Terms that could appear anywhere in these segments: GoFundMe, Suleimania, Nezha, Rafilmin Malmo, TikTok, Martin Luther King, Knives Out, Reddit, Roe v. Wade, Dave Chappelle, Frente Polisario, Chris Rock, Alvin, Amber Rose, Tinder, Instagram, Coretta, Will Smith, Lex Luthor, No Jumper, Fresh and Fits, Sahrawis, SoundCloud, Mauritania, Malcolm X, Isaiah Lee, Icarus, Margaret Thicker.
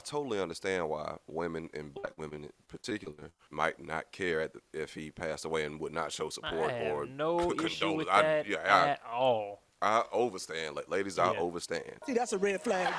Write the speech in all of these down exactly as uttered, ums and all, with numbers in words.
I totally understand why women, and black women in particular, might not care at the, if he passed away and would not show support I have or no issue with that I, yeah, at I, all. I overstand, like ladies, yeah. I overstand. See, that's a red flag.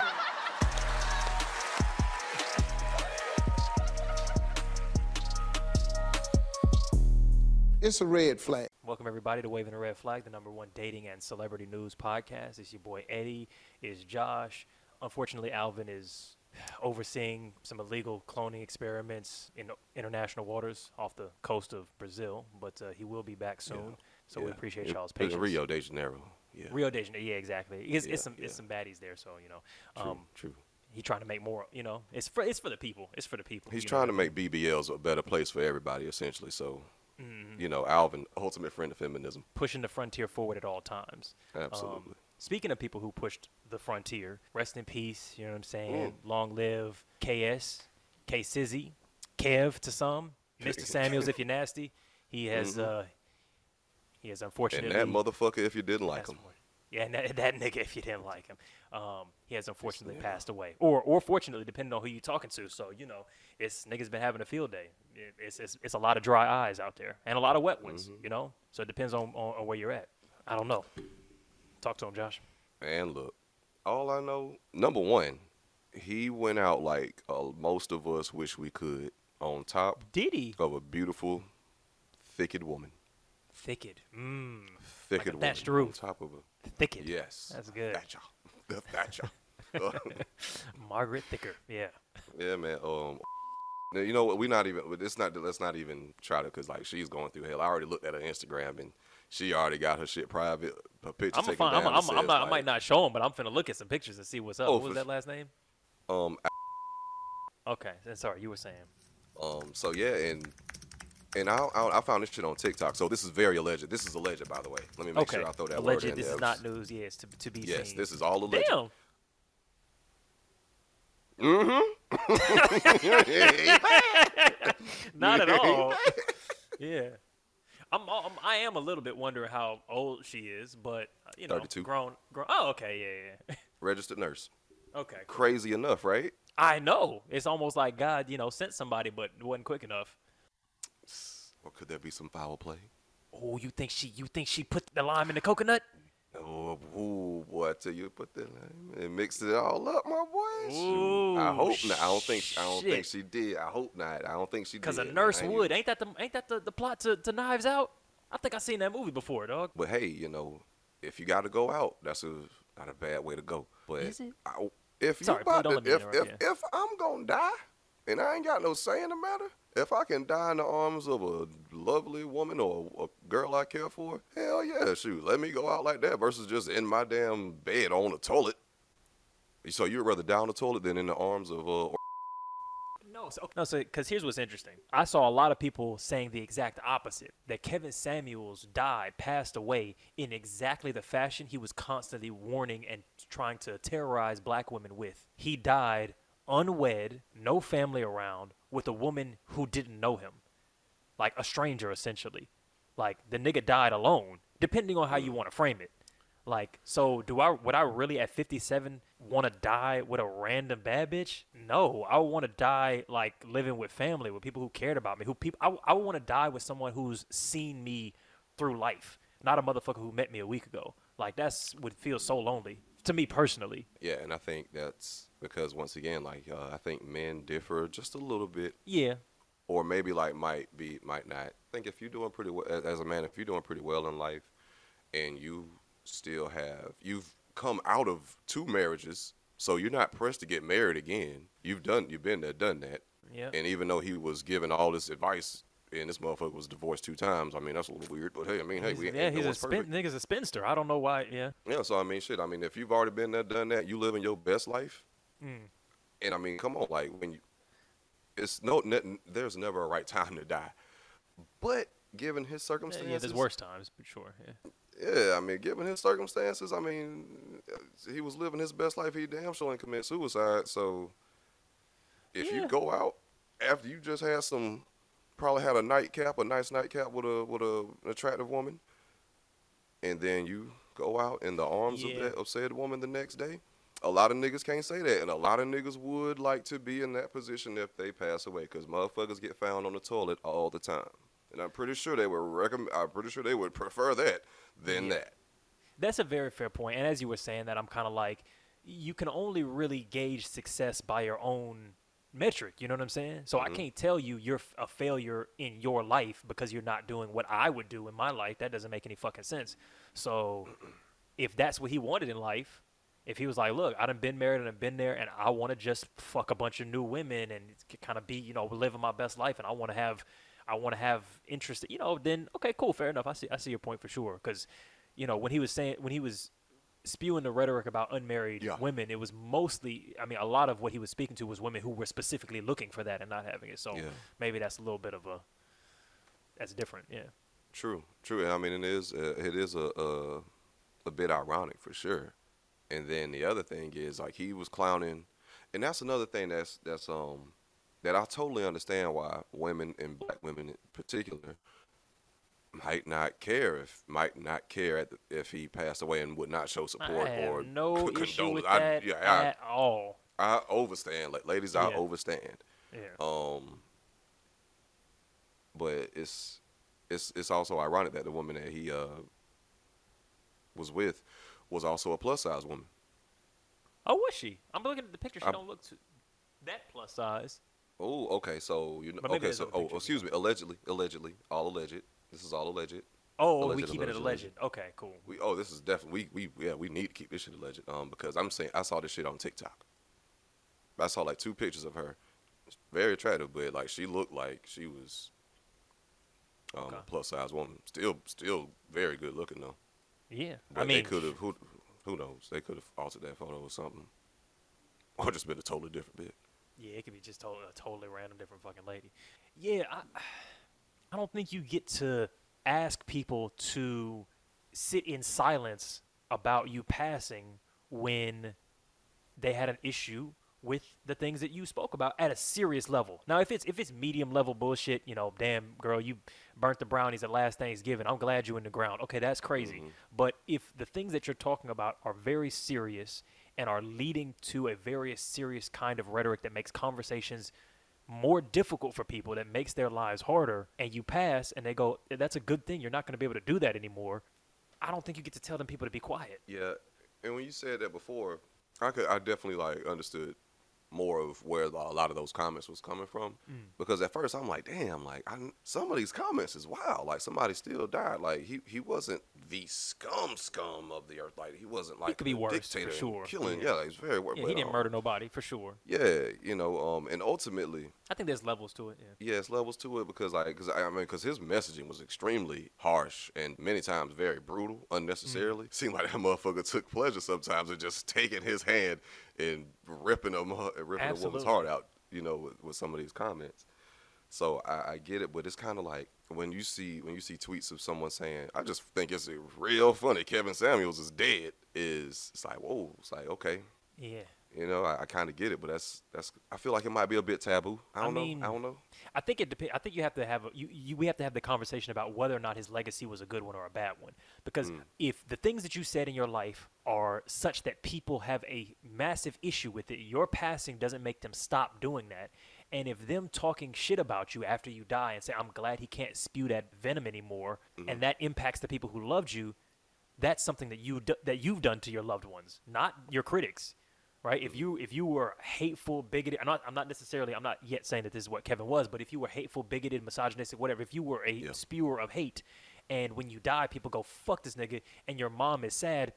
It's a red flag. Welcome, everybody, to Waving a Red Flag, the number one dating and celebrity news podcast. It's your boy Eddie. It's Josh. Unfortunately, Alvin is overseeing some illegal cloning experiments in international waters off the coast of Brazil, but uh, he will be back soon. Yeah. So yeah. we appreciate it, y'all's patience. It's Rio de Janeiro. Yeah. Rio de Janeiro. Yeah, exactly. It's, yeah, it's some yeah. it's some baddies there, so, you know. True, um, true. He's trying to make more, you know. It's for, it's for the people. It's for the people. He's trying know? to make B B Ls a better place for everybody, essentially, so... Mm-hmm. You know, Alvin, ultimate friend of feminism. Pushing the frontier forward at all times. Absolutely. Um, speaking of people who pushed the frontier, rest in peace, you know what I'm saying? Mm. Long live K S, K-Sizzy, Kev to some, Mister Samuels if you're nasty. He has, mm-hmm. uh, he has unfortunately... And that motherfucker if you didn't like him. More, yeah, and that, that nigga if you didn't like him. Um, he has unfortunately it's passed away. Or or fortunately, depending on who you're talking to. So, you know, it's niggas been having a field day. It's, it's it's a lot of dry eyes out there and a lot of wet ones, mm-hmm. you know? So it depends on, on, on where you're at. I don't know. Talk to him, Josh. And look, all I know, number one, he went out like uh, most of us wish we could on top Diddy. of a beautiful, thicket woman. Thicket. Mmm. Thicket like woman. That's true. On top of a thicket. Yes. That's good. That's y'all. That's y'all. Margaret Thicker. Yeah. Yeah, man. Um. You know what? We're not even. It's not. Let's not even try to, cause like she's going through hell. I already looked at her Instagram and she already got her shit private. Her picture I'm taken fine, down. I'm, I'm, says, I'm not, like, I might not show them, but I'm finna look at some pictures and see what's up. Oh, what was that last name? Um. Okay. Sorry, you were saying. Um. So yeah, and and I I, I found this shit on TikTok. So this is very alleged. This is alleged, by the way. Let me make okay. sure I throw that alleged, word in there. Alleged. This is not news. Yes, to to be yes, seen. Yes, this is all alleged. Damn. Mm-hmm. Not at all. Yeah, I'm, I'm. I am a little bit wondering how old she is, but you know, thirty-two grown, grown. Oh, okay, yeah, yeah. Registered nurse. Okay. Cool. Crazy enough, right? I know. It's almost like God, you know, sent somebody, but it wasn't quick enough. Or could there be some foul play? Oh, you think she? You think she put the lime in the coconut? Oh, ooh, boy! I tell you, put that and mixed it all up, my boy. Ooh, I hope not. I don't think. I don't shit. think she did. I hope not. I don't think she did. Because a nurse ain't would. Even... Ain't that the? Ain't that the, the plot to, to Knives Out? I think I seen that movie before, dog. But hey, you know, if you got to go out, that's a not a bad way to go. But is it? I, if you Sorry, about to, if if, yeah. if I'm gonna die, and I ain't got no say in the matter. If I can die in the arms of a lovely woman or a girl I care for, hell yeah, shoot, let me go out like that versus just in my damn bed on the toilet. So you'd rather die on the toilet than in the arms of a... No, so no, so because here's what's interesting. I saw a lot of people saying the exact opposite, that Kevin Samuels died, passed away in exactly the fashion he was constantly warning and trying to terrorize black women with. He died unwed, no family around, with a woman who didn't know him, like a stranger, essentially. Like, the nigga died alone, depending on how you want to frame it. Like, so do I, would I really at fifty-seven want to die with a random bad bitch? No, I would want to die like living with family, with people who cared about me, who people, I, I would want to die with someone who's seen me through life, not a motherfucker who met me a week ago. Like, that's would feel so lonely to me personally. Yeah. And I think that's, because once again, like uh, I think men differ just a little bit. Yeah. Or maybe like might be, might not. I think if you're doing pretty well as a man, if you're doing pretty well in life, and you still have, you've come out of two marriages, so you're not pressed to get married again. You've done, you've been there, done that. Yeah. And even though he was given all this advice, and this motherfucker was divorced two times. I mean, that's a little weird, but hey, I mean, hey, we ain't yeah, he's no a spin- nigga's a spinster. I don't know why. Yeah. Yeah. So I mean, shit. I mean, if you've already been there, done that, you living your best life. Mm. And I mean, come on, like when you, it's no, n- there's never a right time to die, but given his circumstances, yeah, yeah there's worse times, but sure, yeah. Yeah, I mean, given his circumstances, I mean, he was living his best life. He damn sure didn't commit suicide. So, if yeah. you go out after you just had some, probably had a nightcap, a nice nightcap with a with a an attractive woman, and then you go out in the arms yeah. of that of said woman the next day. a lot of niggas can't say that, and a lot of niggas would like to be in that position if they pass away, because motherfuckers get found on the toilet all the time, and I'm pretty sure they would recommend. I'm pretty sure they would prefer that than yeah. that. That's a very fair point, and as you were saying that, I'm kind of like, you can only really gauge success by your own metric. You know what I'm saying? So mm-hmm. I can't tell you you're a failure in your life because you're not doing what I would do in my life. That doesn't make any fucking sense. So if that's what he wanted in life, if he was like, look, I done been married and I've been there, and I want to just fuck a bunch of new women and kind of be, you know, living my best life, and I want to have, I want to have interest, you know, then okay, cool, fair enough. I see, I see your point for sure. Because, you know, when he was saying, when he was spewing the rhetoric about unmarried yeah. women, it was mostly, I mean, a lot of what he was speaking to was women who were specifically looking for that and not having it. So yeah. maybe that's a little bit of a, that's different, yeah. True, true. I mean, it is, uh, it is a, a, a bit ironic for sure. And then the other thing is, like, he was clowning, and that's another thing that's that's um that I totally understand why women, and black women in particular, might not care if might not care at the, if he passed away and would not show support I or no issue with I, that yeah, I, at all. I overstand, like, ladies, yeah. I overstand. Yeah. Um. But it's it's it's also ironic that the woman that he uh was with was also a plus size woman. Oh, was she? I'm looking at the picture. She I'm, don't look too, that plus size. Oh, okay. So you know. Okay, so oh, excuse me. Allegedly, allegedly, all alleged. This is all alleged. Oh, alleged, we keep alleged, it alleged. alleged. Okay, cool. We oh, this is definitely we we yeah we need to keep this shit alleged. Um, because I'm saying I saw this shit on TikTok. I saw like two pictures of her, very attractive, but like she looked like she was um okay. plus size woman. Still, still very good looking though. Yeah, but I mean, they could have who, who knows? They could have altered that photo or something, or just been a totally different bit. Yeah, it could be just totally a totally random different fucking lady. Yeah, I, I don't think you get to ask people to sit in silence about you passing when they had an issue with the things that you spoke about at a serious level. Now, if it's if it's medium level bullshit, you know, damn girl, you burnt the brownies at last Thanksgiving. I'm glad you in the ground. Okay, that's crazy. Mm-hmm. But if the things that you're talking about are very serious and are leading to a very serious kind of rhetoric that makes conversations more difficult for people, that makes their lives harder, and you pass and they go, that's a good thing. You're not going to be able to do that anymore. I don't think you get to tell them people to be quiet. Yeah. And when you said that before, I could I definitely like understood more of where a lot of those comments was coming from. Mm. Because at first I'm like, damn, like I, some of these comments is wild. Like somebody still died. Like he, he wasn't the scum scum of the earth. Like he wasn't like he could be worse, dictator for sure. Killing. Yeah, yeah, like, he's very worse. Yeah, he didn't um, murder nobody for sure. Yeah, you know, um, and ultimately, I think there's levels to it. Yeah, yeah it's levels to it because like, cause I mean, because his messaging was extremely harsh and many times very brutal, unnecessarily. Mm. Seemed like that motherfucker took pleasure sometimes in just taking his hand and ripping them up. ripping Absolutely. a woman's heart out, you know, with, with some of these comments. So I, I get it, but it's kind of like when you see when you see tweets of someone saying, I just think it's real funny, Kevin Samuels is dead, is it's like, whoa, it's like, okay. Yeah. You know, I, I kind of get it, but that's that's I feel like it might be a bit taboo. I don't I mean, know. I don't know. I think it depends. I think you have to have a, you, you we have to have the conversation about whether or not his legacy was a good one or a bad one. Because mm. if the things that you said in your life are such that people have a massive issue with it, your passing doesn't make them stop doing that. And if them talking shit about you after you die and say, I'm glad he can't spew that venom anymore, mm. and that impacts the people who loved you, that's something that you do, that you've done to your loved ones, not your critics. Right. If you if you were hateful, bigoted, I'm not I'm not necessarily I'm not yet saying that this is what Kevin was, but if you were hateful, bigoted, misogynistic, whatever, if you were a yeah. spewer of hate and when you die, people go, fuck this nigga. And your mom is sad.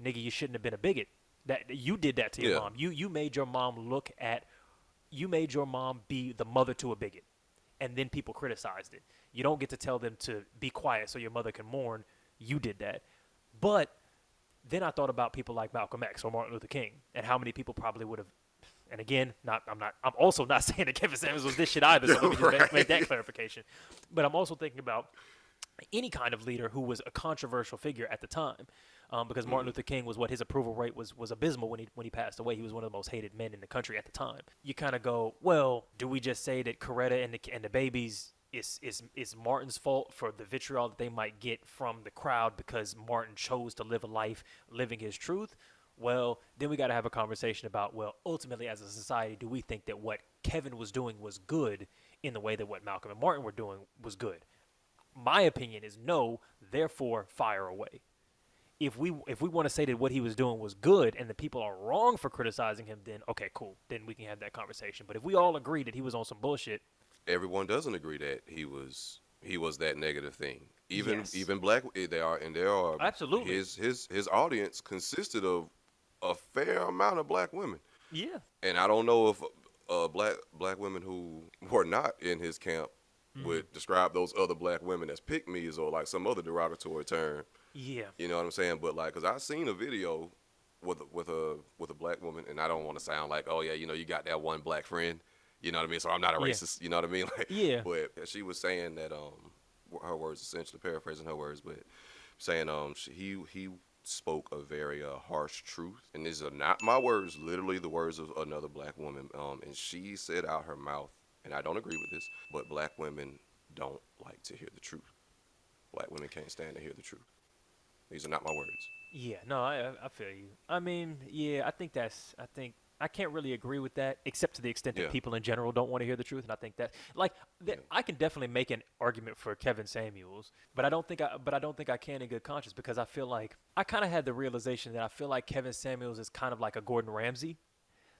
Nigga, you shouldn't have been a bigot. That you did that to your yeah. mom. You you made your mom look at you made your mom be the mother to a bigot. And then people criticized it. You don't get to tell them to be quiet so your mother can mourn. You did that. But then I thought about people like Malcolm X or Martin Luther King and how many people probably would have, and again, not I'm not I'm also not saying that Kevin Samuels was this shit either, so let me right. just make, make that clarification. But I'm also thinking about any kind of leader who was a controversial figure at the time, um, because Martin mm-hmm. Luther King was what his approval rate was was abysmal when he when he passed away. He was one of the most hated men in the country at the time. You kind of go, well, do we just say that Coretta and the and the babies? It's, it's, it's Martin's fault for the vitriol that they might get from the crowd because Martin chose to live a life living his truth? well, then we got to have a conversation about, well, ultimately as a society, do we think that what Kevin was doing was good in the way that what Malcolm and Martin were doing was good? My opinion is no, therefore fire away. If we if we want to say that what he was doing was good and the people are wrong for criticizing him, then okay, cool. Then we can have that conversation. But if we all agree that he was on some bullshit, everyone doesn't agree that he was he was that negative thing. Even yes. even black they are and there are absolutely his his his audience consisted of a fair amount of black women. Yeah. And I don't know if uh, black black women who were not in his camp mm-hmm. would describe those other black women as pick-me's or like some other derogatory term. Yeah, you know what I'm saying, but like, cause I seen a video with with a with a black woman, and I don't want to sound like, oh yeah, you know, you got that one black friend, you know what I mean. So I'm not a racist, yeah. you know what I mean. Like, yeah. But she was saying that um, her words essentially paraphrasing her words, but saying um, she, he he spoke a very uh, harsh truth, and these are not my words, literally the words of another black woman. Um, and she said out her mouth, and I don't agree with this, but black women don't like to hear the truth. Black women can't stand to hear the truth. These are not my words. Yeah, no, I I feel you. I mean, yeah, I think that's, I think, I can't really agree with that, except to the extent that yeah. people in general don't want to hear the truth, and I think that, like, that yeah. I can definitely make an argument for Kevin Samuels, but I don't think I, but I don't think I can in good conscience, because I feel like, I kind of had the realization that I feel like Kevin Samuels is kind of like a Gordon Ramsay,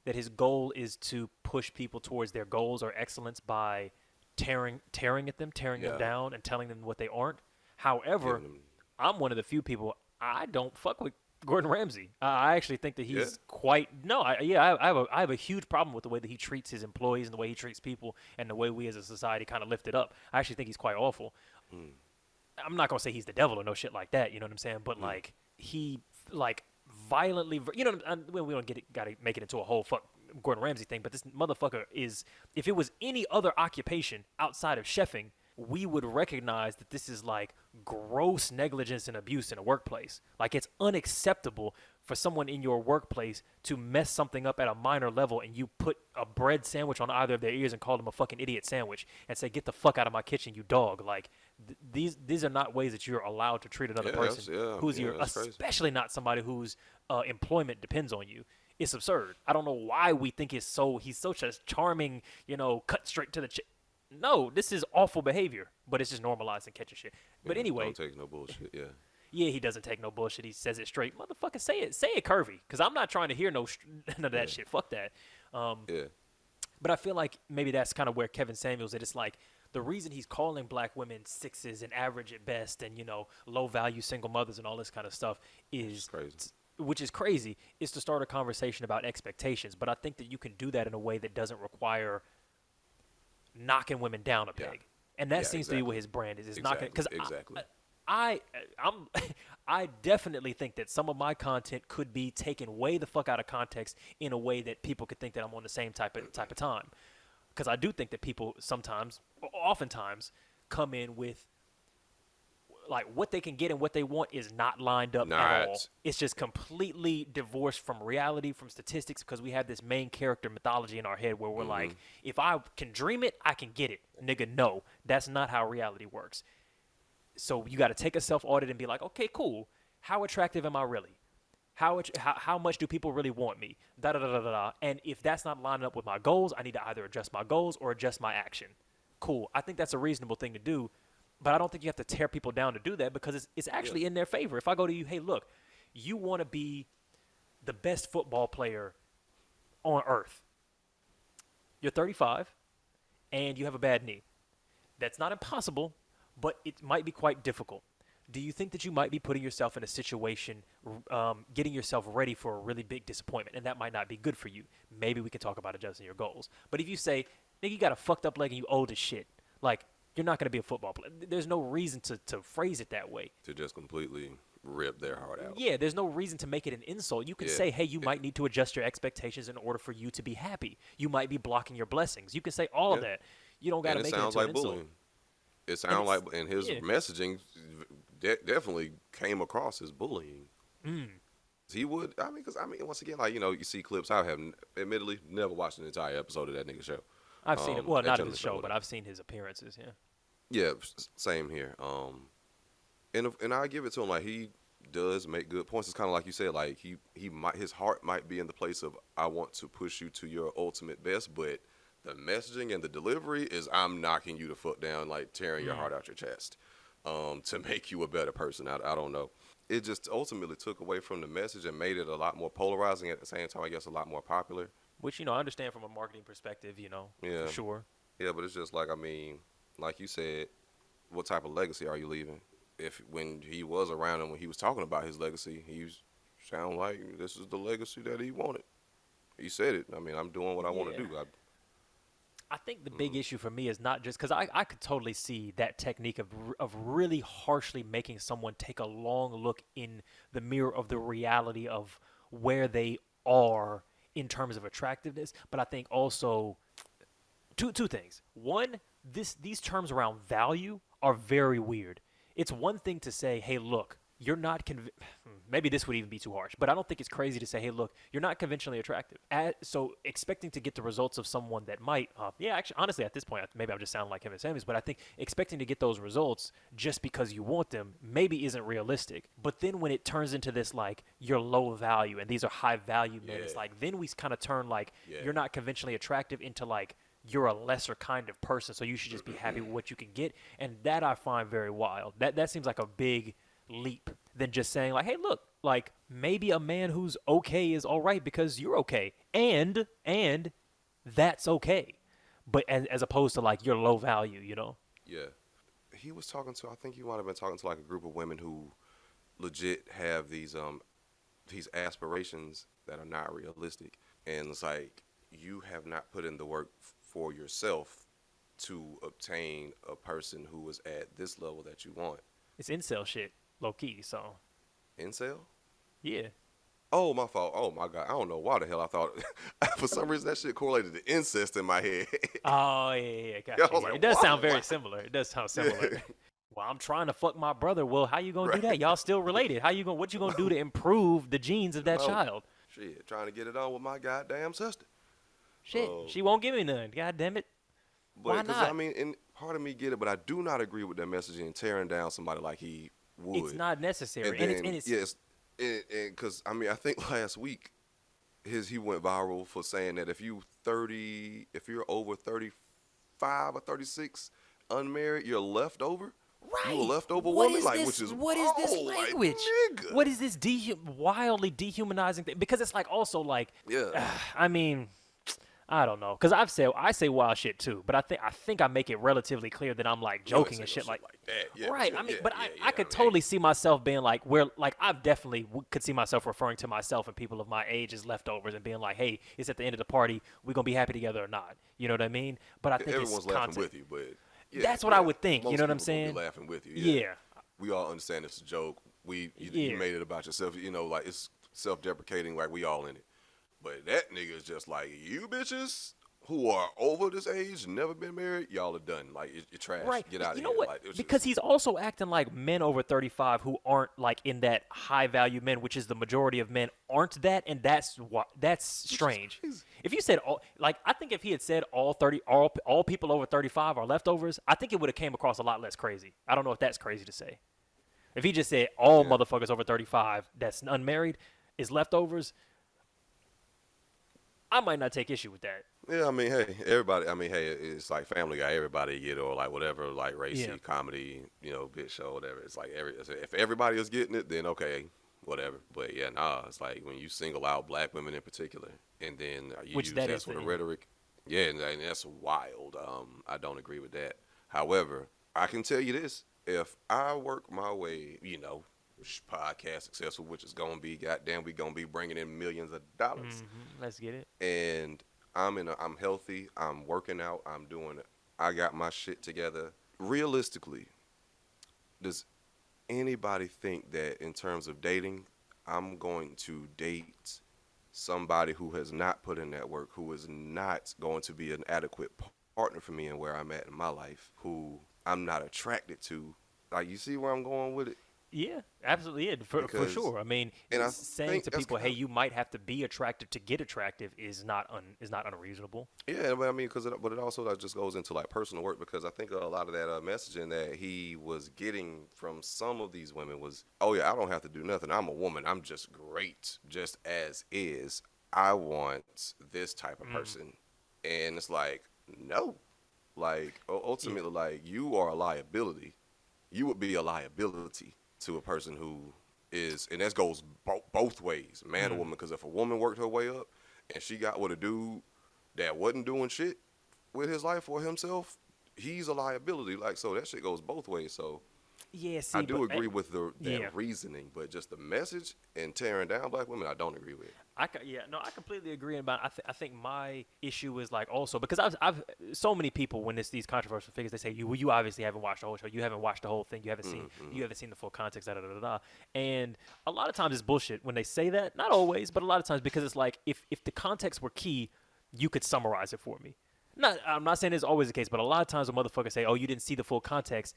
that his goal is to push people towards their goals or excellence by tearing, tearing at them, tearing yeah. them down, and telling them what they aren't. However, yeah. I'm one of the few people, I don't fuck with Gordon Ramsay. Uh, I actually think that he's yeah. quite, no, I, yeah, I, I have a, I have a huge problem with the way that he treats his employees and the way he treats people and the way we as a society kind of lift it up. I actually think he's quite awful. Mm. I'm not going to say he's the devil or no shit like that, you know what I'm saying? But mm. like, he like violently, you know, I, we don't get it, got to make it into a whole fuck Gordon Ramsay thing, but this motherfucker is, if it was any other occupation outside of chefing, we would recognize that this is like gross negligence and abuse in a workplace. Like, it's unacceptable for someone in your workplace to mess something up at a minor level and you put a bread sandwich on either of their ears and call them a fucking idiot sandwich and say, get the fuck out of my kitchen, you dog. Like, th- these these are not ways that you're allowed to treat another yeah, person yeah, who's yeah, your, especially crazy. Not somebody whose uh, employment depends on you. It's absurd. I don't know why we think it's so, he's so just charming, you know, cut straight to the ch- No, this is awful behavior, but it's just normalized and catching shit. But yeah, anyway. Don't take no bullshit, yeah. Yeah, he doesn't take no bullshit. He says it straight. Motherfucker, say it. Say it curvy, because I'm not trying to hear no none of that yeah. shit. Fuck that. Um, yeah. But I feel like maybe that's kind of where Kevin Samuels, that it's like the reason he's calling black women sixes and average at best and, you know, low-value single mothers and all this kind of stuff is crazy. T- which is crazy, is to start a conversation about expectations. But I think that you can do that in a way that doesn't require – knocking women down a peg, yeah. and that yeah, seems exactly. to be what his brand is. Is exactly. knocking because exactly. I, I, I'm, I definitely think that some of my content could be taken way the fuck out of context in a way that people could think that I'm on the same type of type of time, because I do think that people sometimes, oftentimes, come in with like what they can get and what they want is not lined up not. at all. It's just completely divorced from reality, from statistics, because we have this main character mythology in our head where we're mm-hmm. like, if I can dream it, I can get it. Nigga, no, that's not how reality works. So you got to take a self-audit and be like, okay, cool. How attractive am I really? How, att- how how much do people really want me? Da da da da da. And if that's not lining up with my goals, I need to either adjust my goals or adjust my action. Cool. I think that's a reasonable thing to do. But I don't think you have to tear people down to do that, because it's it's actually yeah. in their favor. If I go to you, hey, look, you want to be the best football player on earth. You're thirty-five, and you have a bad knee. That's not impossible, but it might be quite difficult. Do you think that you might be putting yourself in a situation, um, getting yourself ready for a really big disappointment, and that might not be good for you? Maybe we can talk about adjusting your goals. But if you say, nigga, you got a fucked up leg and you old as shit, like, you're not going to be a football player. There's no reason to, to phrase it that way. To just completely rip their heart out. Yeah, there's no reason to make it an insult. You can yeah. say, hey, you yeah. might need to adjust your expectations in order for you to be happy. You might be blocking your blessings. You can say all yeah. of that. You don't got to make it into like an bullying. Insult. It sounds like bullying. It sounds like, and his yeah. messaging de- definitely came across as bullying. Mm. He would, I mean, because, I mean, once again, like, you know, you see clips. I have, admittedly, never watched an entire episode of that nigga show. I've seen um, it. Well, not in the show, but I've seen his appearances. Yeah. Yeah. Same here. Um, and if, and I give it to him. Like, he does make good points. It's kind of like you said, like he he might his heart might be in the place of I want to push you to your ultimate best, but the messaging and the delivery is I'm knocking you the fuck down, like tearing mm. your heart out your chest, um, to make you a better person. I I don't know. It just ultimately took away from the message and made it a lot more polarizing. At the same time, I guess a lot more popular. Which, you know, I understand from a marketing perspective, you know, yeah. for sure. Yeah, but it's just like, I mean, like you said, what type of legacy are you leaving? If when he was around and when he was talking about his legacy, he sounded like this is the legacy that he wanted. He said it. I mean, I'm doing what I yeah. want to do. I, I think the big mm. issue for me is not just because I, I could totally see that technique of of really harshly making someone take a long look in the mirror of the reality of where they are in terms of attractiveness. But I think also two two things. One, this these terms around value are very weird. It's one thing to say, hey, look, you're not conv- maybe this would even be too harsh, but I don't think it's crazy to say, hey, look, you're not conventionally attractive. At, so expecting to get the results of someone that might, uh, yeah, actually, honestly, at this point, maybe I'm just sounding like Kevin Samuels, but I think expecting to get those results just because you want them maybe isn't realistic. But then when it turns into this, like, you're low value and these are high value men, yeah. it's like, then we kind of turn, like, yeah. you're not conventionally attractive into, like, you're a lesser kind of person, so you should just be happy with what you can get. And that I find very wild. That That seems like a big leap than just saying like, hey, look, like maybe a man who's okay is all right because you're okay and and that's okay, but as, as opposed to like you're low value, you know. Yeah, he was talking to, I think he might have been talking to like a group of women who legit have these um these aspirations that are not realistic, and it's like you have not put in the work for yourself to obtain a person who is at this level that you want. It's incel shit. Low key, so. Incel? Yeah. Oh, my fault. Oh, my God. I don't know why the hell I thought. For some reason, that shit correlated to incest in my head. Oh, yeah, yeah, gotcha. Yeah, like, it does why? sound very similar. It does sound similar. Yeah. Well, I'm trying to fuck my brother. Well, how you going right. to do that? Y'all still related. How you going? What you going to do to improve the genes of that oh, child? Shit, trying to get it on with my goddamn sister. Shit, um, she won't give me none. God damn it. But, why not? I mean, and part of me get it, but I do not agree with that messaging tearing down somebody like he would. It's not necessary. And, then, and it's yes, and because I mean I think last week his he went viral for saying that if you thirty, if you're over thirty-five or thirty-six, unmarried, you're leftover. Right. You a leftover what woman, is like this, which is what is this oh, language? Like, what is this de- wildly dehumanizing thing? Because it's like also like yeah. Uh, I mean. I don't know, cause I've said I say wild shit too, but I think I think I make it relatively clear that I'm like joking and shit no like, like that. Yeah, right. Sure. I mean, yeah, but yeah, I, yeah, I could I mean, totally see myself being like, where like I've definitely w- could see myself referring to myself and people of my age as leftovers and being like, hey, it's at the end of the party, we're gonna be happy together or not, you know what I mean? But I think everyone's it's laughing content. With you, but yeah, that's what yeah, I would think. Most you know what I'm saying? Be laughing with you. Yeah. yeah. We all understand it's a joke. We you, yeah. you made it about yourself. You know, like it's self-deprecating. Like we all in it. But that nigga is just like, you bitches who are over this age, never been married, y'all are done. Like, you're trash. Right. Get out of here. You know what? Like, because just... he's also acting like men over thirty-five who aren't, like, in that high-value men, which is the majority of men, aren't that, and that's what that's strange. If you said, all, like, I think if he had said all thirty, all, all people over thirty-five are leftovers, I think it would have came across a lot less crazy. I don't know if that's crazy to say. If he just said all yeah. motherfuckers over thirty-five that's unmarried is leftovers, I might not take issue with that. Yeah, I mean, hey, everybody, I mean, hey, it's like Family Guy, everybody, you know, like whatever, like racy, yeah. comedy, you know, bitch show, whatever. It's like, every if everybody is getting it, then okay, whatever. But yeah, nah, it's like when you single out black women in particular, and then you Which use that, that sort of rhetoric. Yeah, and, and that's wild. Um, I don't agree with that. However, I can tell you this. If I work my way, you know, podcast successful, which is gonna be goddamn, we gonna be bringing in millions of dollars. Mm-hmm. Let's get it. And I'm in, a, I'm healthy. I'm working out. I'm doing it. I got my shit together. Realistically, does anybody think that in terms of dating, I'm going to date somebody who has not put in that work, who is not going to be an adequate partner for me and where I'm at in my life, who I'm not attracted to? Like, you see where I'm going with it? Yeah, absolutely. Yeah, for, because, for sure. I mean, and I saying to people, "Hey, you might have to be attractive to get attractive," is not un, is not unreasonable. Yeah, but I mean, because but it also like, just goes into like personal work, because I think a lot of that uh, messaging that he was getting from some of these women was, "Oh yeah, I don't have to do nothing. I'm a woman. I'm just great, just as is. I want this type of mm. person," and it's like, no, like ultimately, yeah. like you are a liability. You would be a liability to a person who is, and that goes bo- both ways, man mm-hmm. or woman. Because if a woman worked her way up and she got with a dude that wasn't doing shit with his life or himself, he's a liability. Like, so that shit goes both ways. So yeah, see, I do agree I, with the that yeah. reasoning, but just the message and tearing down black women, I don't agree with. I yeah, no, I completely agree. About I, th- I think my issue is like also because I've I've so many people when it's these controversial figures, they say you well, you obviously haven't watched the whole show, you haven't watched the whole thing, you haven't seen mm-hmm. you haven't seen the full context, da da da da. And a lot of times it's bullshit when they say that. Not always, but a lot of times because it's like if if the context were key, you could summarize it for me. Not I'm not saying it's always the case, but a lot of times when motherfuckers say, "Oh, you didn't see the full context."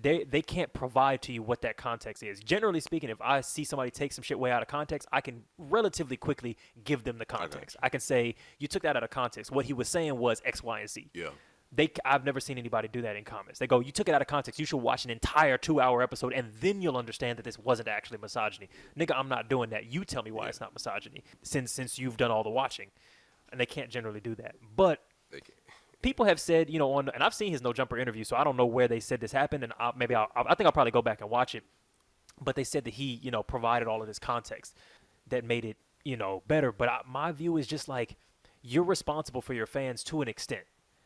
They they can't provide to you what that context is. Generally speaking, if I see somebody take some shit way out of context, I can relatively quickly give them the context. I, I can say, you took that out of context. What he was saying was X, Y, and Z. Yeah. They, I've never seen anybody do that in comments. They go, you took it out of context. You should watch an entire two-hour episode, and then you'll understand that this wasn't actually misogyny. Nigga, I'm not doing that. You tell me why yeah. it's not misogyny since since you've done all the watching. And they can't generally do that. But they can't. People have said, you know, on and I've seen his No Jumper interview, so I don't know where they said this happened, and I'll, maybe I'll, I think I'll probably go back and watch it. But they said that he, you know, provided all of this context that made it, you know, better. But I, my view is just like you're responsible for your fans to an extent.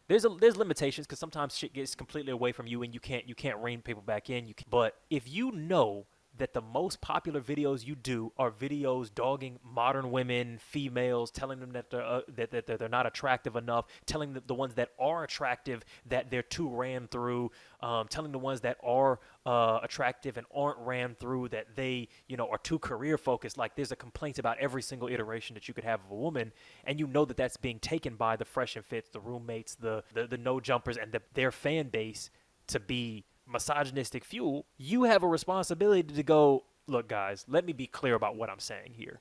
There's a, there's limitations because sometimes shit gets completely away from you, and you can't you can't rein people back in. You can, but if you know that the most popular videos you do are videos dogging modern women, females, telling them that they're, uh, that, that they're not attractive enough, telling the, the ones that are attractive that they're too ran through, um, telling the ones that are uh, attractive and aren't ran through that they, you know, are too career focused. Like there's a complaint about every single iteration that you could have of a woman, and you know that that's being taken by the Fresh and Fits, the Roommates, the the, the No Jumpers, and the, their fan base to be misogynistic fuel. You have a responsibility to go, look guys, let me be clear about what I'm saying here.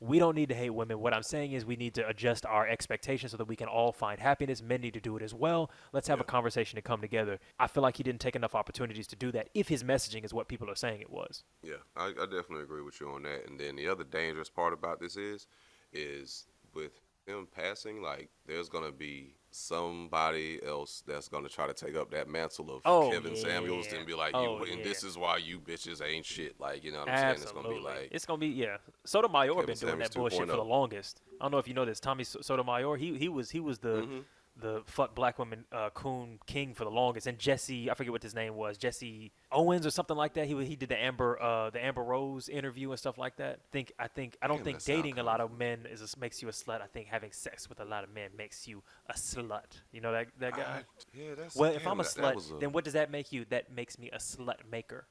We don't need to hate women. What I'm saying is we need to adjust our expectations so that we can all find happiness. Men need to do it as well. Let's have yeah. a conversation to come together. I feel like he didn't take enough opportunities to do that if his messaging is what people are saying it was. Yeah, I, I definitely agree with you on that. And then the other dangerous part about this is is with him passing, like there's gonna be somebody else that's gonna try to take up that mantle of oh, Kevin yeah. Samuels and be like, oh, you, and yeah. this is why you bitches ain't shit. Like, you know what I'm Absolutely. saying? It's gonna be like it's gonna be yeah. Sotomayor Kevin been doing Samuels that bullshit for the longest. I don't know if you know this. Tommy Sotomayor, he he was he was the mm-hmm. the fuck black women uh, coon king for the longest. And Jesse, I forget what his name was, Jesse Owens or something like that. He he did the Amber uh, the Amber Rose interview and stuff like that. Think I think I don't Damn, think dating a lot of men is a, makes you a slut. I think having sex with a lot of men makes you a slut. You know that that guy. I, yeah, that's well, if I'm a that, slut, that a... then what does that make you? That makes me a slut maker.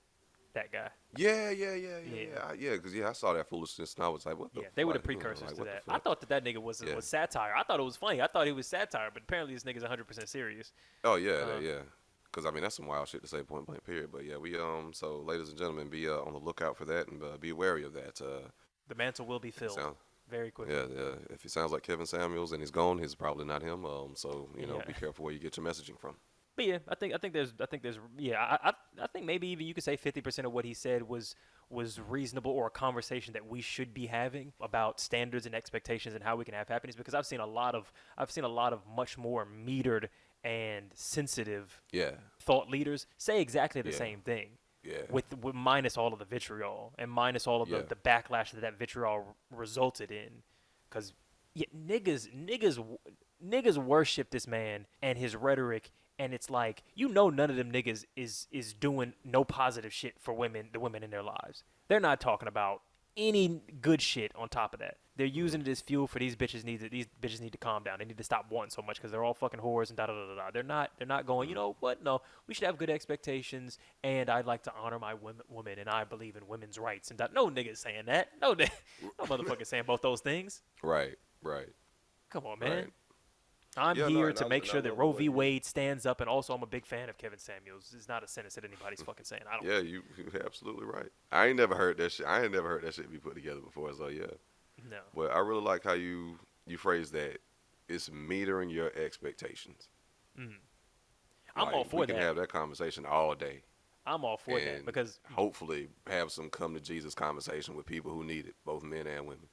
That guy. Yeah, yeah, yeah, yeah, yeah. Yeah, because yeah, yeah, I saw that foolishness and I was like, what the? Yeah, they were the precursors like, to that. I thought that that nigga was yeah. was satire. I thought it was funny. I thought he was satire, but apparently this nigga's one hundred percent serious. Oh yeah, um, that, yeah. Because I mean that's some wild shit to say point blank period. But yeah, we um. So ladies and gentlemen, be uh, on the lookout for that and uh, be wary of that. Uh, the mantle will be filled. Sound- Very quickly. Yeah, yeah. If he sounds like Kevin Samuels and he's gone, he's probably not him. Um. So you know, yeah. be careful where you get your messaging from. But yeah, I think I think there's I think there's yeah I I, I think maybe even you could say fifty percent of what he said was was reasonable or a conversation that we should be having about standards and expectations and how we can have happiness, because I've seen a lot of I've seen a lot of much more metered and sensitive yeah. thought leaders say exactly the yeah. same thing. Yeah. With, with minus all of the vitriol and minus all of yeah. the, the backlash that that vitriol resulted in, because yeah, niggas niggas niggas worship this man and his rhetoric. And it's like, you know, none of them niggas is is doing no positive shit for women, the women in their lives. They're not talking about any good shit on top of that. They're using it as fuel for these bitches need to, these bitches need to calm down. They need to stop wanting so much because they're all fucking whores and da da da da. They're not they're not going, you know what? No, we should have good expectations. And I'd like to honor my women, women and I believe in women's rights. And da- no niggas saying that. No, no motherfucker saying both those things. Right, right. Come on, man. Right. I'm yeah, here no, to I, make I, sure I that Roe v. Wade stands up, and also I'm a big fan of Kevin Samuels. It's not a sentence that anybody's fucking saying. I don't. Yeah, you you're absolutely right. I ain't never heard that shit. I ain't never heard that shit be put together before. So yeah. No. But I really like how you you phrase that. It's metering your expectations. Mm-hmm. I'm like, all for we that. We can have that conversation all day. I'm all for and that because hopefully have some come to Jesus conversation with people who need it, both men and women.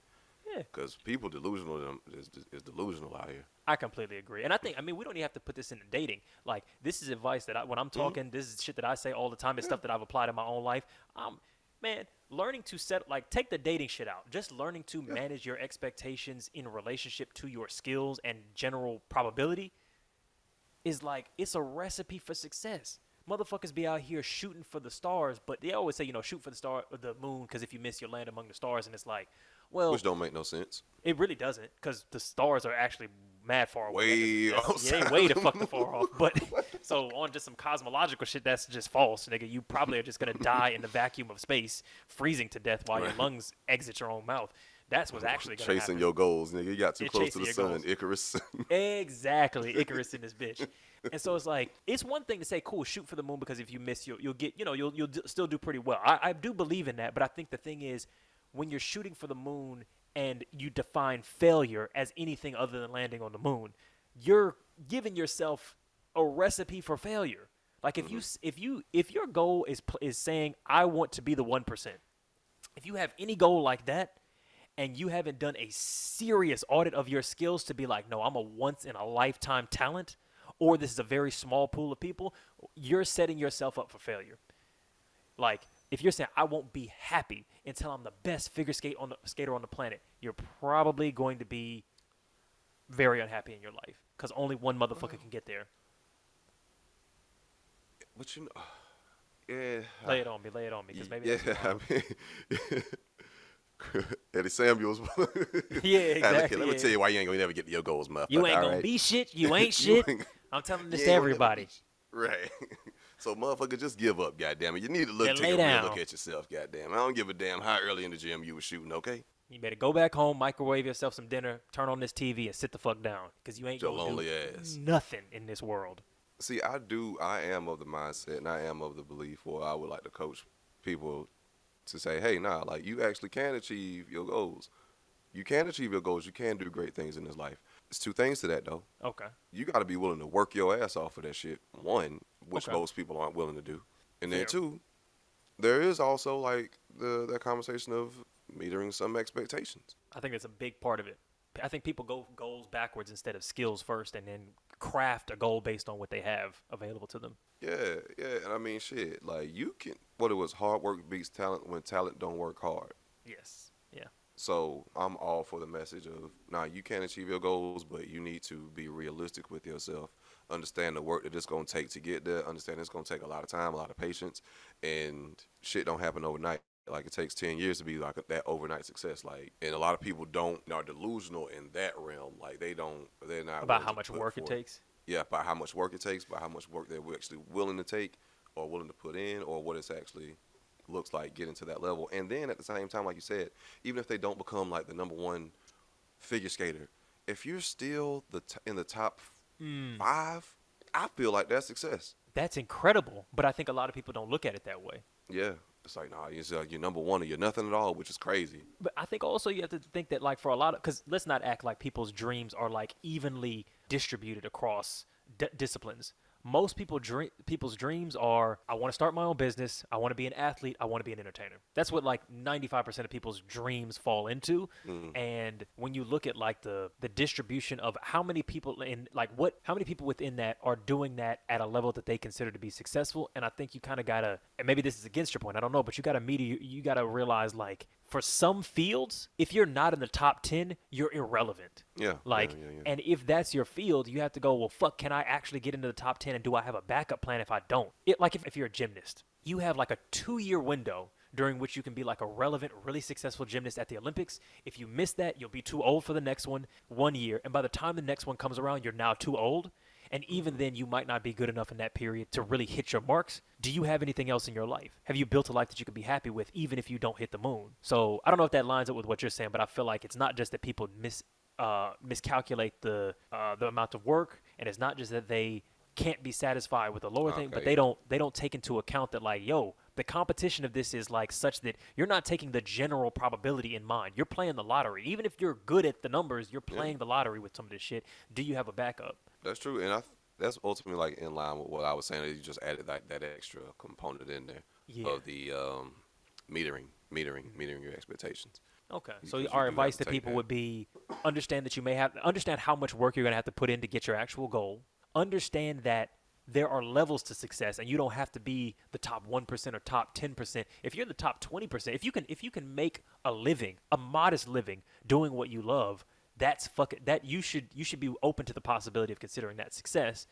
Yeah. Because people delusional is, is delusional out here. I completely agree. And I think, I mean, we don't even have to put this into dating. Like, this is advice that I, when I'm talking, mm-hmm. this is shit that I say all the time. It's yeah. stuff that I've applied in my own life. Um, man, learning to set, like, take the dating shit out. Just learning to yeah. manage your expectations in relationship to your skills and general probability is like, it's a recipe for success. Motherfuckers be out here shooting for the stars, but they always say, you know, shoot for the star, the moon, because if you miss, you'll land among the stars. And it's like, well, which don't make no sense. It really doesn't, because the stars are actually mad far away. Way, yeah, way to fuck the far off. But so on just some cosmological shit, that's just false, nigga. You probably are just gonna die in the vacuum of space, freezing to death while right. your lungs exit your own mouth. That's what's actually going to happen. Chasing your goals, nigga. You got too close to the sun, Icarus. Exactly. Icarus in this bitch. And so it's like, it's one thing to say, cool, shoot for the moon, because if you miss, you'll, you'll get, you know, you'll, you'll still do pretty well. I, I do believe in that. But I think the thing is, when you're shooting for the moon and you define failure as anything other than landing on the moon, you're giving yourself a recipe for failure. Like if mm-hmm. you, if you, if your goal is, is saying, I want to be the one percent, if you have any goal like that, and you haven't done a serious audit of your skills to be like, no, I'm a once-in-a-lifetime talent, or this is a very small pool of people, you're setting yourself up for failure. Like, if you're saying, I won't be happy until I'm the best figure skate on the, skater on the planet, you're probably going to be very unhappy in your life, because only one motherfucker well, can get there. But you know, yeah. Lay I, it on me, lay it on me, because maybe yeah, that's I mean, Eddie Samuels. Yeah, exactly. Let me yeah. tell you why you ain't gonna never get to your goals, motherfucker. You ain't gonna right? be shit. You ain't shit. you ain't, I'm telling this to everybody. Right. So, motherfucker, just give up, goddamn it. You need to look, take a real look at yourself, goddamn. I don't give a damn how early in the gym you were shooting, okay? You better go back home, microwave yourself some dinner, turn on this T V, and sit the fuck down, because you ain't your gonna lonely do ass. Nothing in this world. See, I do. I am of the mindset, and I am of the belief, or I would like to coach people to say, hey, nah, like, you actually can achieve your goals. You can achieve your goals. You can do great things in this life. It's two things to that, though. Okay. You got to be willing to work your ass off of that shit, one, which okay. most people aren't willing to do. And then, yeah. two, there is also, like, the that conversation of metering some expectations. I think that's a big part of it. I think people go goals backwards instead of skills first, and then craft a goal based on what they have available to them. Yeah, yeah. And I mean, shit, like, you can, what it was, hard work beats talent when talent don't work hard. Yes, yeah. So I'm all for the message of, nah, you can achieve your goals, but you need to be realistic with yourself, understand the work that it's going to take to get there, understand it's going to take a lot of time, a lot of patience, and shit don't happen overnight. Like, it takes ten years to be like a, that overnight success. Like, and a lot of people don't, are delusional in that realm. Like, they don't, they're not about how much work it takes. Yeah, by how much work it takes, by how much work they're actually willing to take or willing to put in, or what it's actually looks like getting to that level. And then at the same time, like you said, even if they don't become like the number one figure skater, if you're still the t- in the top mm. five, I feel like that's success. That's incredible. But I think a lot of people don't look at it that way. Yeah. It's like, nah, it's like you're number one or you're nothing at all, which is crazy. But I think also you have to think that, like, for a lot of – because let's not act like people's dreams are, like, evenly distributed across d- disciplines. Most people dream, people's dreams are, I want to start my own business, I want to be an athlete, I want to be an entertainer. That's what, like, ninety-five percent of people's dreams fall into. Mm. And when you look at, like, the, the distribution of how many people in, like, what, how many people within that are doing that at a level that they consider to be successful. And I think you kind of got to, and maybe this is against your point, I don't know, but you got to meet, you, you got to realize, like, for some fields, if you're not in the top ten, you're irrelevant. Yeah. Like, yeah, yeah, yeah. And if that's your field, you have to go, well, fuck, can I actually get into the top ten, and do I have a backup plan if I don't? It, like, if, if you're a gymnast, you have like a two-year window during which you can be like a relevant, really successful gymnast at the Olympics. If you miss that, you'll be too old for the next one, one year. And by the time the next one comes around, you're now too old. And even then, you might not be good enough in that period to really hit your marks. Do you have anything else in your life? Have you built a life that you could be happy with, even if you don't hit the moon? So I don't know if that lines up with what you're saying, but I feel like it's not just that people miss uh, miscalculate the uh, the amount of work, and it's not just that they can't be satisfied with the lower okay, thing, but yeah. they don't they don't take into account that, like, yo, the competition of this is like such that you're not taking the general probability in mind. You're playing the lottery. Even if you're good at the numbers, you're playing yeah. the lottery with some of this shit. Do you have a backup? That's true, and I th- that's ultimately like in line with what I was saying. That you just added that, that extra component in there yeah. of the um, metering, metering, metering your expectations. Okay, so our advice to people would be understand that you may have understand how much work you're going to have to put in to get your actual goal. Understand that there are levels to success, and you don't have to be the top one percent or top ten percent. If you're the top twenty percent, if you can if you can make a living, a modest living, doing what you love, that's fuck it, that you should you should be open to the possibility of considering that success.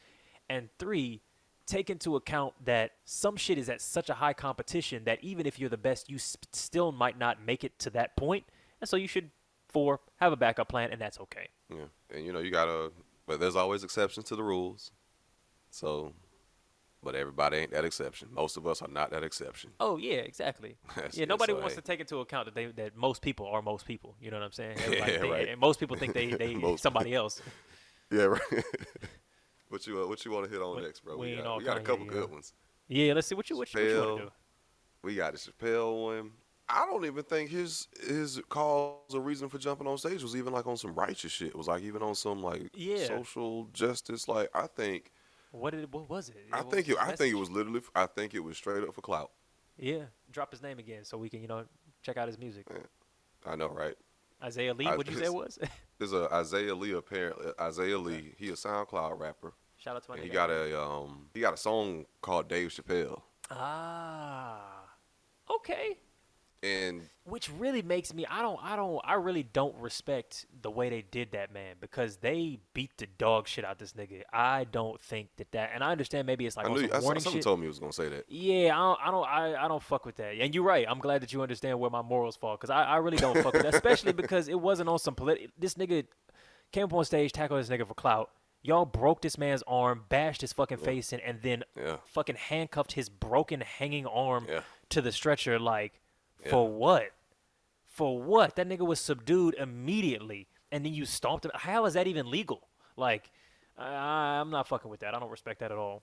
And three, take into account that some shit is at such a high competition that even if you're the best, you sp- still might not make it to that point. And so you should, four, have a backup plan, and that's okay. Yeah, and you know, you gotta, but there's always exceptions to the rules. So, but everybody ain't that exception. Most of us are not that exception. Oh, yeah, exactly. yeah, nobody so, wants hey. to take into account that they that most people are most people. You know what I'm saying? Everybody yeah, they, right. And most people think they they somebody else. yeah, right. what you uh, what you want to hit on what, next, bro? We, we got, we got a couple here, good yeah. ones. Yeah, let's see what you what Chappelle, you want to do. We got the Chappelle one. I don't even think his his cause or reason for jumping on stage was even like on some righteous shit. It was like even on some like yeah. social justice. Like I think. What did it, what was it? it I think it, I think it was literally I think it was straight up for clout. Yeah, drop his name again so we can you know check out his music. Man, I know, right? Isaiah Lee, I, what'd you say it was? There's a Isaiah Lee apparently. Isaiah Lee, he a SoundCloud rapper. Shout out to my. And he got a um he got a song called Dave Chappelle. Ah, okay. And which really makes me I don't I don't I really don't respect the way they did that, man, because they beat the dog shit out this nigga. I don't think that that and I understand maybe it's like I knew, I, warning someone shit. told me he was gonna say that. Yeah, I don't I don't I, I don't fuck with that. And you're right. I'm glad that you understand where my morals fall because I, I really don't fuck with that, especially because it wasn't on some political. This nigga came up on stage, tackled this nigga for clout. Y'all broke this man's arm, bashed his fucking yeah. face in, and then yeah. fucking handcuffed his broken hanging arm yeah. to the stretcher like. Yeah. For what? For what? That nigga was subdued immediately, and then you stomped him. How is that even legal? Like, I, I'm not fucking with that. I don't respect that at all.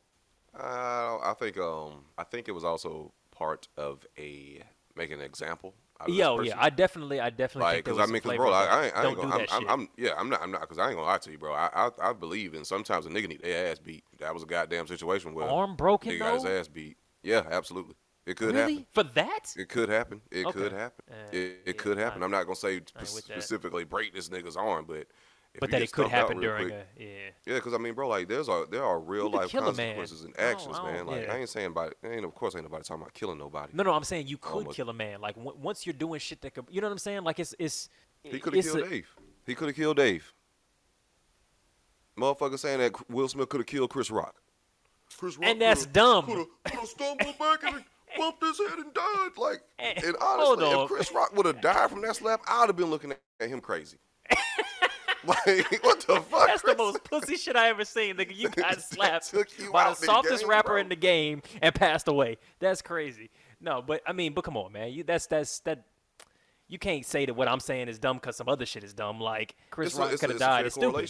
Uh, I think um, I think it was also part of a making an example. Out of Yo, this yeah, I definitely, I definitely like, think because I mean, because bro, like, I, ain't, I ain't don't gonna, do that I'm, shit. I'm, I'm, yeah, I'm not, I'm not, because I ain't gonna lie to you, bro. I, I, I believe in sometimes a nigga need their ass beat. That was a goddamn situation where arm broken, nigga got his ass beat. Yeah, absolutely. It could really? happen. For that? It could happen. It okay. could happen. Uh, it it yeah, could happen. I'm not going to say specifically that. break this nigga's arm, but if But that it could happen during quick, a, yeah. Yeah, because, I mean, bro, like, there's a, there are real-life consequences and actions, oh, man. Like, yeah. I ain't saying about it. Of course, ain't nobody talking about killing nobody. No, no, I'm saying you could Almost. kill a man. Like, w- once you're doing shit that could, you know what I'm saying? Like, it's, it's He could have killed a, Dave. He could have killed Dave. Motherfucker saying that Will Smith could have killed Chris Rock. Chris Rock and that's dumb. Could have stumbled back and bumped his head and died. Like, and, and honestly, if Chris Rock would have died from that slap, I'd have been looking at him crazy. Like, what the fuck? That's Chris? the most pussy shit I ever seen. Nigga, you got slapped you by the softest the game, rapper bro. in the game and passed away. That's crazy. No, but I mean, but come on, man. You that's that's that. You can't say that what I'm saying is dumb because some other shit is dumb. Like Chris it's Rock could have died. It's stupid.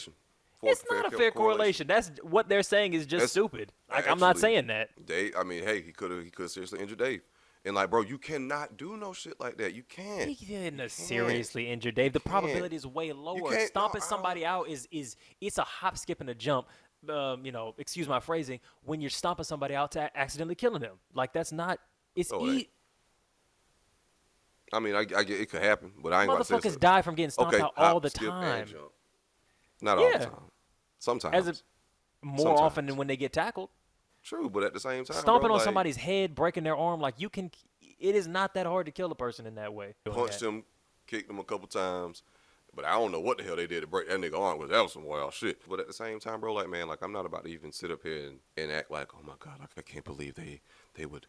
It's not a fair correlation. correlation. That's what they're saying is just That's, stupid. Like actually, I'm not saying that. Dave, I mean, hey, he could have he could seriously injured Dave, and like, bro, you cannot do no shit like that. You can't. He didn't you seriously injure Dave. The can't. probability is way lower. Stomping no, somebody out is is it's a hop, skip, and a jump. Um, you know, excuse my phrasing. When you're stomping somebody out to accidentally killing them, like that's not. It's. Oh, e- I mean, I, I get it could happen, but I ain't gonna say motherfuckers die from getting stomped okay, out hop, all the skip, time. Not yeah. all the time. Sometimes. As a, more Sometimes. often than when they get tackled. True, but at the same time. Stomping bro, on like, somebody's head, breaking their arm, like you can, it is not that hard to kill a person in that way. Punched him, kicked him a couple times, but I don't know what the hell they did to break that nigga arm, because that was some wild shit. But at the same time, bro, like, man, like I'm not about to even sit up here and, and act like, oh my God, like, I can't believe they they would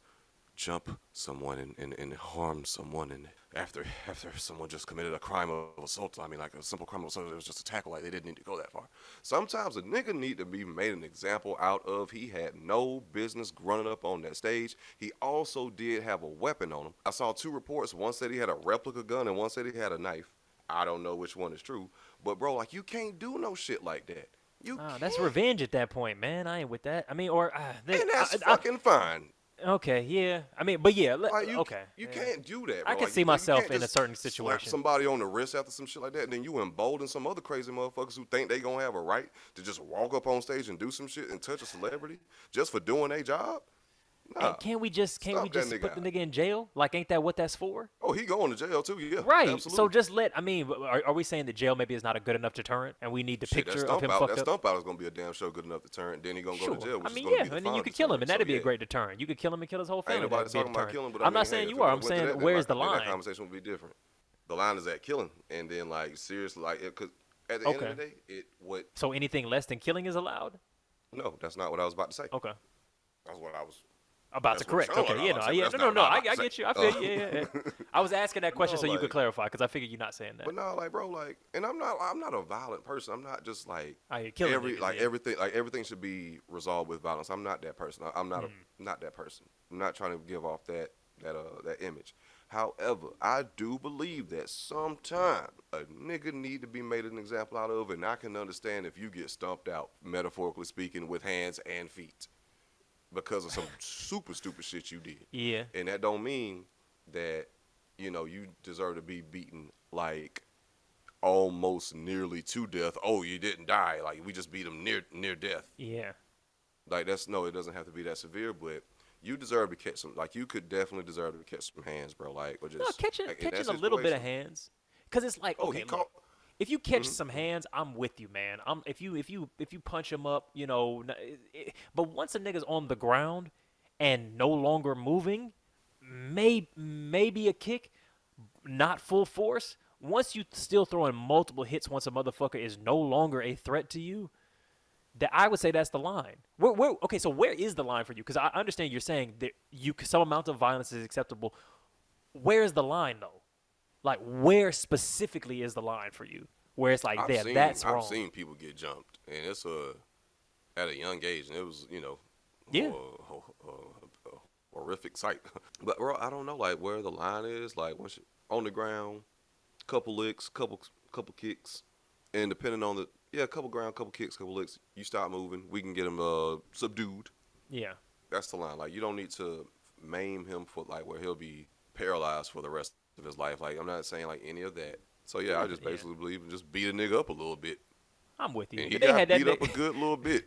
jump someone and, and, and harm someone and after after someone just committed a crime of assault. I mean, like a simple crime of assault. It was just a tackle. Like, they didn't need to go that far. Sometimes a nigga need to be made an example out of. He had no business running up on that stage. He also did have a weapon on him. I saw two reports. One said he had a replica gun and one said he had a knife. I don't know which one is true, But, bro, like, you can't do no shit like that. You oh, that's revenge at that point, man. I ain't with that. I mean, or... Uh, they, and that's I, fucking I, fine. Okay, yeah. I mean, but yeah. Let, like you, okay. You yeah. can't do that, bro. I can like, see you, myself you in a certain situation. Slap somebody on the wrist after some shit like that, and then you embolden some other crazy motherfuckers who think they gonna have a right to just walk up on stage and do some shit and touch a celebrity just for doing their job? Nah. And can't we just can't Stop we just put out. the nigga in jail? Like, ain't that what that's for? Oh, he going to jail too, yeah. Right. Absolutely. So just let. I mean, are, are we saying that jail maybe is not a good enough deterrent, and we need the Shit, picture of him out, fucked that up? That stump out is gonna be a damn show good enough deterrent. Then he gonna go sure. to jail. Which I mean, is yeah, be the and then you could kill him, and that'd so, be yeah. a great deterrent. You could kill him and kill his whole family. Ain't nobody talking about killing, but I'm I mean, not saying hey, you are. I'm saying that, where's the line? That conversation would be different. The line is at killing, and then like seriously, like because at the end of the day, it what. So anything less than killing is allowed? No, that's not what I was about to say. Okay, that's what I was. About that's to correct. Okay, yeah, no, yeah, no, no, no. I, I get you. I feel you. Yeah, yeah, yeah. I was asking that question no, so like, you could clarify because I figured you're not saying that. But no, like, bro, like, and I'm not, I'm not a violent person. I'm not just like I every, like yeah. everything, like everything should be resolved with violence. I'm not that person. I, I'm not, mm. a, not that person. I'm not trying to give off that, that, uh, that image. However, I do believe that sometime a nigga need to be made an example out of, and I can understand if you get stomped out, metaphorically speaking, with hands and feet. Because of some super stupid shit you did. Yeah. And that don't mean that, you know, you deserve to be beaten like almost nearly to death. Oh, you didn't die. Like, we just beat him near near death. Yeah. Like, that's, no, it doesn't have to be that severe, but you deserve to catch some, like, you could definitely deserve to catch some hands, bro. Like, or just. No, catching, like, catching a little bit of hands. Because it's like, oh, okay, he caught. If you catch mm-hmm. some hands, I'm with you, man. I'm if you if you if you punch him up, you know. It, it, but once a nigga's on the ground and no longer moving, may maybe a kick, not full force. Once you still throwing multiple hits, once a motherfucker is no longer a threat to you, that I would say that's the line. Where, where, okay, so where is the line for you? Because I understand you're saying that you some amount of violence is acceptable. Where is the line though? Like, where specifically is the line for you? Where it's like, that, seen, that's wrong. I've seen people get jumped, and it's uh, at a young age, and it was, you know, yeah. a, a, a, a horrific sight. But, bro, I don't know, like, where the line is. Like, once you, on the ground, couple licks, couple couple kicks, and depending on the, yeah, couple ground, couple kicks, couple licks, you stop moving. We can get him uh, subdued. Yeah. That's the line. Like, you don't need to maim him for, like, where he'll be paralyzed for the rest of his life. Like, I'm not saying like any of that. So yeah, I just basically yeah. believe and just beat a nigga up a little bit. I'm with you. And he but they got had that beat nigga. up a good little bit.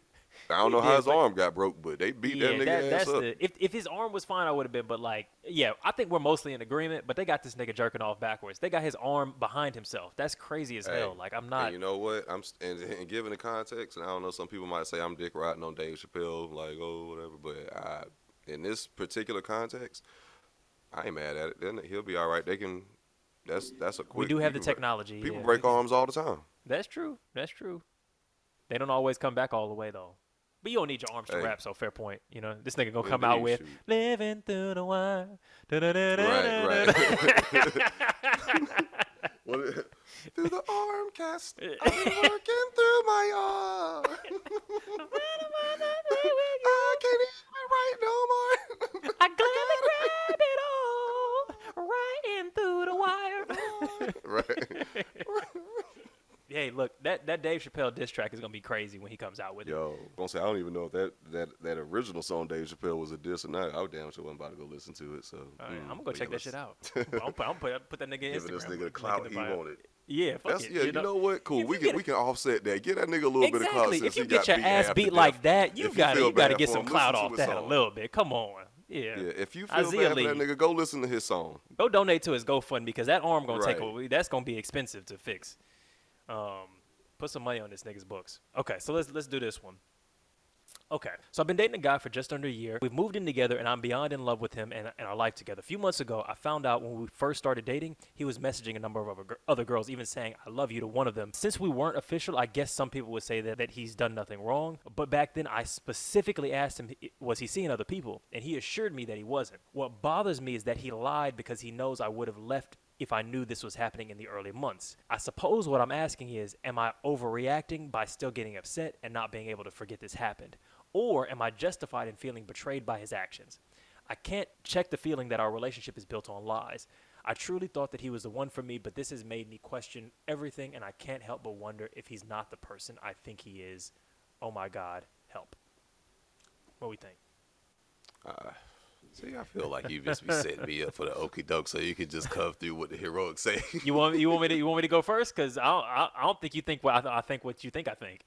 I don't know did, how his but, arm got broke, but they beat yeah, that nigga that, ass that's up. The, if if his arm was fine, I would have been. But like, yeah, I think we're mostly in agreement. But they got this nigga jerking off backwards. They got his arm behind himself. That's crazy as hey, hell. Like, I'm not. You know what? I'm and, and given the context, and I don't know. Some people might say I'm dick riding on Dave Chappelle, like oh whatever. But I, in this particular context, I ain't mad at it. Then he'll be all right. They can. That's that's a quick. We do have the technology. People yeah. break arms all the time. That's true. That's true. They don't always come back all the way though. But you don't need your arms hey. to rap. So fair point. You know this nigga gonna come Indeed, out with shoot. living through the wire. Right, right. Through the arm cast, I'm working through my arm. I can't even write no more. I gotta grab it all, right in through the wire. Right. Hey, look, that, that Dave Chappelle diss track is gonna be crazy when he comes out with Yo, it. Yo, gonna say I don't even know if that, that, that original song Dave Chappelle was a diss or not. I was damn sure wasn't about to go listen to it. So right, mm, I'm gonna go check yeah, that shit out. I'm gonna put, put that nigga in Instagram. Give this nigga the clout he wanted. Yeah, fuck That's, it. Yeah, you know, you know what? Cool. We can a, we can offset that. Get that nigga a little exactly. bit of clout. Exactly. If you get your ass beat like that, you got you got to get some clout off that song. a little bit. Come on. Yeah. yeah. If you feel Isaiah bad Lee, for that nigga, go listen to his song. Go donate to his GoFundMe because that arm gonna right. take. That's gonna be expensive to fix. Um, put some money on this nigga's books. Okay, so let's let's do this one. Okay, so I've been dating a guy for just under a year. We've moved in together, and I'm beyond in love with him and, and our life together. A few months ago, I found out when we first started dating, he was messaging a number of other, other girls, even saying, I love you to one of them. Since we weren't official, I guess some people would say that, that he's done nothing wrong. But back then, I specifically asked him, was he seeing other people? And he assured me that he wasn't. What bothers me is that he lied because he knows I would have left if I knew this was happening in the early months. I suppose what I'm asking is, am I overreacting by still getting upset and not being able to forget this happened? Or am I justified in feeling betrayed by his actions? I can't check the feeling that our relationship is built on lies. I truly thought that he was the one for me, but this has made me question everything, and I can't help but wonder if he's not the person I think he is. Oh, my God. Help. What do we think? Uh, see, I feel like you just be setting me up for the okie doke, so you can just come through with the heroic say. You want you want me to you want me to go first? Because I don't, I, I don't think you think what I, th- I think what you think I think.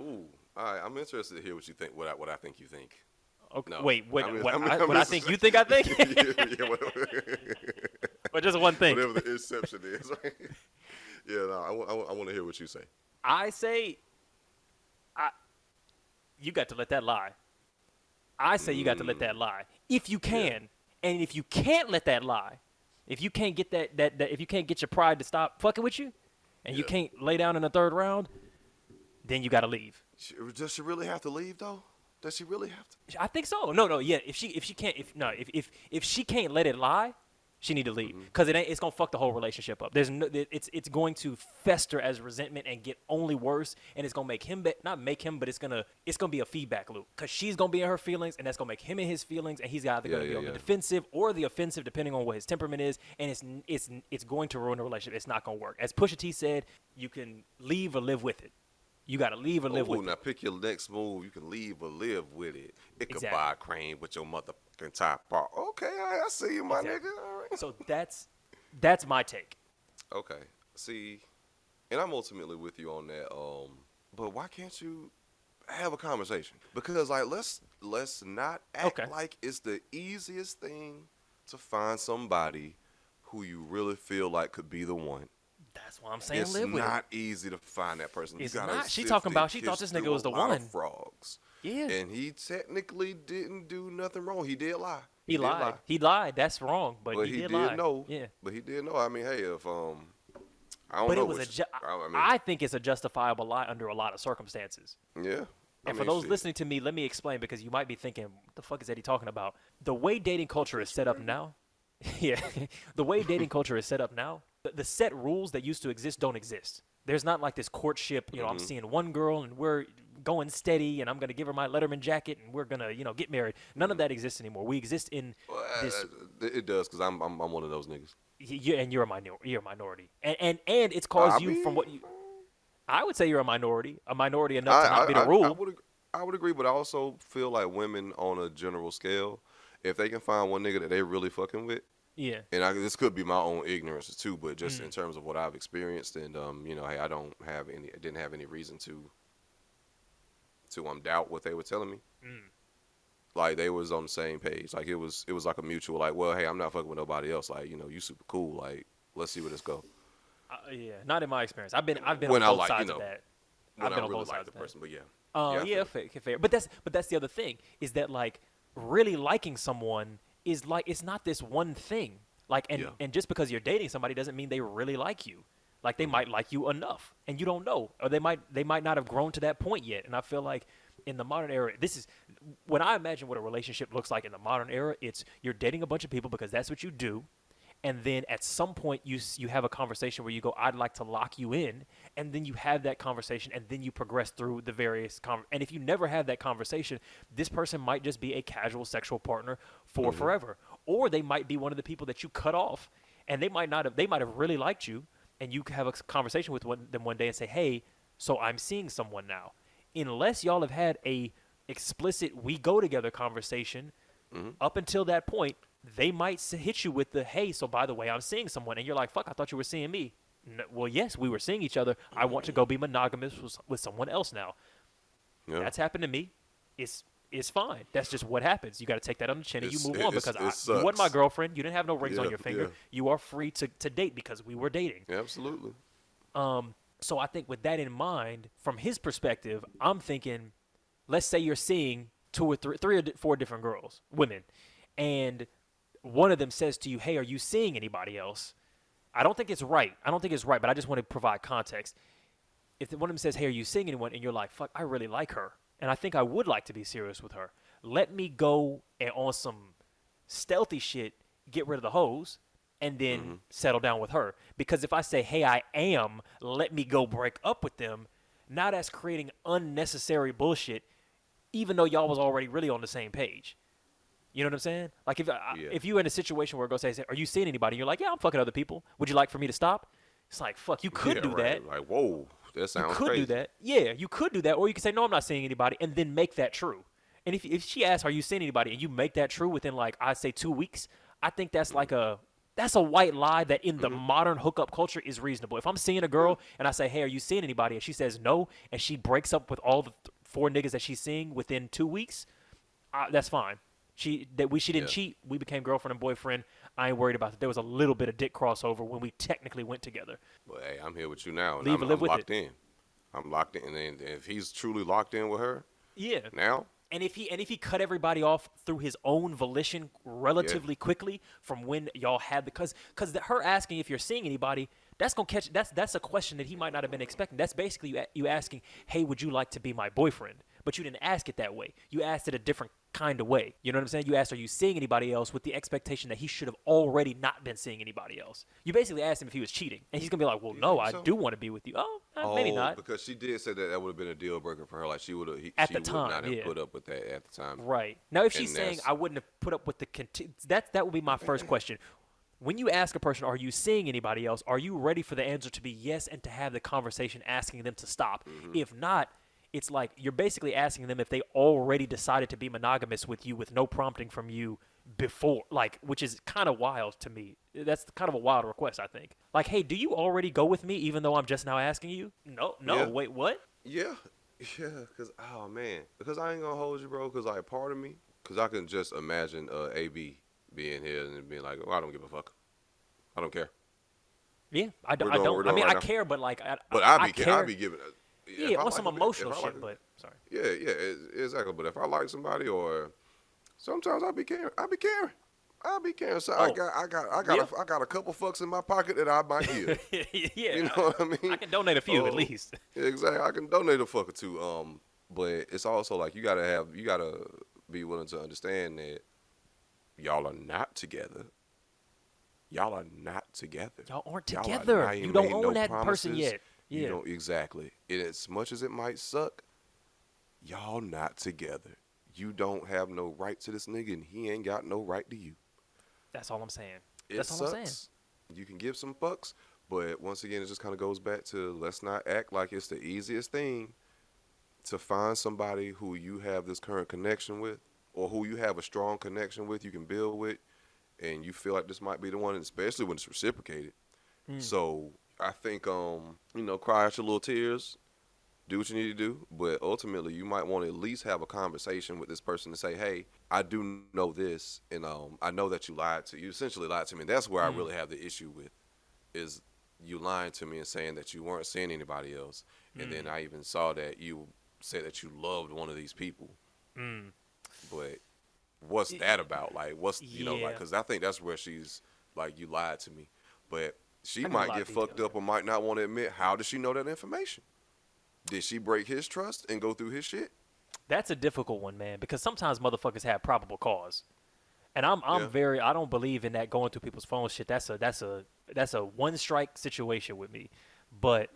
Ooh, all right. I'm interested to hear what you think. What I, what I think you think. Okay. No, wait. What? I mean, what I, mean, I, what I, mean, I think you think I think. yeah, yeah, but just one thing. Whatever the inception is, right? Yeah. No, I, w- I, w- I want to hear what you say. I say. I. You got to let that lie. I say you got to let that lie if you can, yeah. And if you can't let that lie, if you can't get that, that that if you can't get your pride to stop fucking with you, and yeah. you can't lay down in the third round, then you got to leave. Does she really have to leave though? Does she really have to? I think so. No, no, yeah. If she if she can't if no if if, if she can't let it lie, she need to leave because mm-hmm. it ain't it's gonna fuck the whole relationship up. There's no it's it's going to fester as resentment and get only worse, and it's gonna make him be, not make him, but it's gonna it's gonna be a feedback loop because she's gonna be in her feelings, and that's gonna make him in his feelings, and he's either yeah, gonna yeah, be on yeah. the defensive or the offensive depending on what his temperament is, and it's it's it's going to ruin the relationship. It's not gonna work. As Pusha T said, you can leave or live with it. You got to leave or live Ooh, with it. Now pick your next move. You can leave or live with it. It could buy a crane with your motherfucking top off. Okay, I, I see you, my exactly. nigga. All right. So that's that's my take. Okay. See, and I'm ultimately with you on that. Um, but why can't you have a conversation? Because like let's let's not act okay. like it's the easiest thing to find somebody who you really feel like could be the one. That's why I'm saying it's live with. It's not easy to find that person. It's not. She talking about she thought this nigga was the one. Frogs. Yeah. And he technically didn't do nothing wrong. He did lie. He, he lied. Did lie. He lied. That's wrong. But, but he, he did, did lie. know. Yeah. But he did know. I mean, hey, if um, I don't but know. But it was a. Ju- I, mean, I think it's a justifiable lie under a lot of circumstances. Yeah. I and mean, for those shit. listening to me, let me explain because you might be thinking, what the fuck is Eddie talking about? The way dating culture is set up now. yeah. the way dating culture is set up now. The set rules that used to exist don't exist. There's not like this courtship, you know, mm-hmm. I'm seeing one girl and we're going steady and I'm going to give her my Letterman jacket and we're going to, you know, get married. None mm-hmm. of that exists anymore. We exist in well, this. It does because I'm, I'm I'm one of those niggas. You, and you're a, minor, you're a minority. And, and, and it's caused I you mean, from what you. I would say you're a minority. A minority enough I, to not I, be the I, rule. I would, I would agree, but I also feel like women on a general scale, if they can find one nigga that they really fucking with, yeah, and I, this could be my own ignorance too, but just mm. in terms of what I've experienced, and um, you know, hey, I don't have any, I didn't have any reason to, to um, doubt what they were telling me. Mm. Like they was on the same page. Like it was, it was like a mutual. Like, well, hey, I'm not fucking with nobody else. Like, you know, you super cool. Like, let's see where this go. Uh, yeah, not in my experience. I've been, I've been when on I both like, sides you know, of that. When I've been I really on both sides the of person, that. But yeah. Uh, yeah, yeah fair, fair. But that's, but that's the other thing is that like really liking someone. Is like it's not this one thing. Like and, yeah. and just because you're dating somebody doesn't mean they really like you. Like they mm-hmm. might like you enough and you don't know. Or they might they might not have grown to that point yet. And I feel like in the modern era, this is when I imagine what a relationship looks like in the modern era, it's you're dating a bunch of people because that's what you do. And then at some point you you have a conversation where you go, I'd like to lock you in. And then you have that conversation and then you progress through the various con- and if you never have that conversation, this person might just be a casual sexual partner for mm-hmm. forever. Or they might be one of the people that you cut off and they might not have, they might have really liked you. And you have a conversation with one, them one day and say, hey, so I'm seeing someone now. Unless y'all have had a explicit we go together conversation mm-hmm. up until that point, they might hit you with the, hey, so by the way, I'm seeing someone. And you're like, fuck, I thought you were seeing me. No, well, yes, we were seeing each other. I want to go be monogamous with, with someone else now. Yeah. That's happened to me. It's it's fine. That's just what happens. You got to take that on the chin and it's, you move it, on because I, you weren't my girlfriend. You didn't have no rings yeah, on your finger. Yeah. You are free to, to date because we were dating. Yeah, absolutely. Um. So I think with that in mind, from his perspective, I'm thinking, let's say you're seeing two or three, three or four different girls, women, and one of them says to you, hey, are you seeing anybody else? I don't think it's right. I don't think it's right, but I just want to provide context. If one of them says, hey, are you seeing anyone? And you're like, fuck, I really like her. And I think I would like to be serious with her. Let me go and on some stealthy shit, get rid of the hoes, and then mm-hmm. settle down with her. Because if I say, hey, I am, let me go break up with them, now that's creating unnecessary bullshit, even though y'all was already really on the same page. You know what I'm saying? Like, if I, yeah. if you in a situation where go say, are you seeing anybody? You're like, yeah, I'm fucking other people. Would you like for me to stop? It's like, fuck, you could yeah, do right. that. Like, whoa, that sounds crazy. You could crazy. do that. Yeah, you could do that. Or you could say, no, I'm not seeing anybody, and then make that true. And if if she asks, are you seeing anybody, and you make that true within, like, I'd say two weeks, I think that's mm-hmm. like a that's a white lie that in the mm-hmm. modern hookup culture is reasonable. If I'm seeing a girl and I say, hey, are you seeing anybody? And she says no, and she breaks up with all the th- four niggas that she's seeing within two weeks, I, that's fine. She that we she didn't yeah. cheat. We became girlfriend and boyfriend. I ain't worried about that. There was a little bit of dick crossover when we technically went together. Well, hey, I'm here with you now, and Leave I'm, and live I'm with locked it. in. I'm locked in, and if he's truly locked in with her, yeah, now. And if he and if he cut everybody off through his own volition relatively yeah. quickly from when y'all had because because her asking if you're seeing anybody, that's gonna catch that's that's a question that he might not have been expecting. That's basically you, you asking, hey, would you like to be my boyfriend? But you didn't ask it that way. You asked it a different kind of way. You know what I'm saying? You asked, are you seeing anybody else, with the expectation that he should have already not been seeing anybody else. You basically asked him if he was cheating, and he's gonna be like, well, you no, I so? do want to be with you. Oh, oh, maybe not. Because she did say that that would have been a deal breaker for her. Like she would have at she the time, not have yeah. put up with that at the time. Right now, if and she's saying I wouldn't have put up with the conti- that that would be my first question. When you ask a person, are you seeing anybody else? Are you ready for the answer to be yes and to have the conversation asking them to stop? Mm-hmm. If not, it's like you're basically asking them if they already decided to be monogamous with you with no prompting from you before, like, which is kind of wild to me. That's kind of a wild request, I think. Like, hey, do you already go with me even though I'm just now asking you? No, no, yeah. wait, what? Yeah, yeah, because, oh, man, because I ain't going to hold you, bro, because, like, part of me, because I can just imagine uh, A B being here and being like, oh, I don't give a fuck. I don't care. Yeah, I, d- doing, I don't. I mean, right I now. care, but, like, I But I, I be care. I be giving a, Yeah, yeah on like some emotional shit, like, but sorry. Yeah, yeah, exactly. But if I like somebody, or sometimes I be caring, I be caring, I be caring. So oh. I got, I got, I got, yeah. a, I got a couple fucks in my pocket that I might give. yeah, you know I, what I mean. I can donate a few um, at least. Exactly, I can donate a fuck or two. Um, but it's also like you gotta have, you gotta be willing to understand that y'all are not together. Y'all are not together. Y'all aren't together. Y'all are, you don't own no that promises. person yet. Yeah. You know, exactly. And as much as it might suck, y'all not together. You don't have no right to this nigga, and he ain't got no right to you. That's all I'm saying. It That's all sucks. I'm saying. You can give some fucks, but once again, it just kind of goes back to let's not act like it's the easiest thing to find somebody who you have this current connection with, or who you have a strong connection with, you can build with, and you feel like this might be the one, especially when it's reciprocated. Mm. So I think, um, you know, cry out your little tears, do what you need to do, but ultimately you might want to at least have a conversation with this person to say, hey, I do know this, and um, I know that you lied to you essentially lied to me. And that's where mm. I really have the issue with, is you lying to me and saying that you weren't seeing anybody else, mm. and then I even saw that you said that you loved one of these people. Mm. But what's it, that about? Like, what's you yeah. know, like, because I think that's where she's like, you lied to me, but. She might get fucked up or might not want to admit. How does she know that information? Did she break his trust and go through his shit? That's a difficult one, man, because sometimes motherfuckers have probable cause. And I'm I'm yeah. very I don't believe in that going through people's phone shit. That's a that's a that's a one strike situation with me. But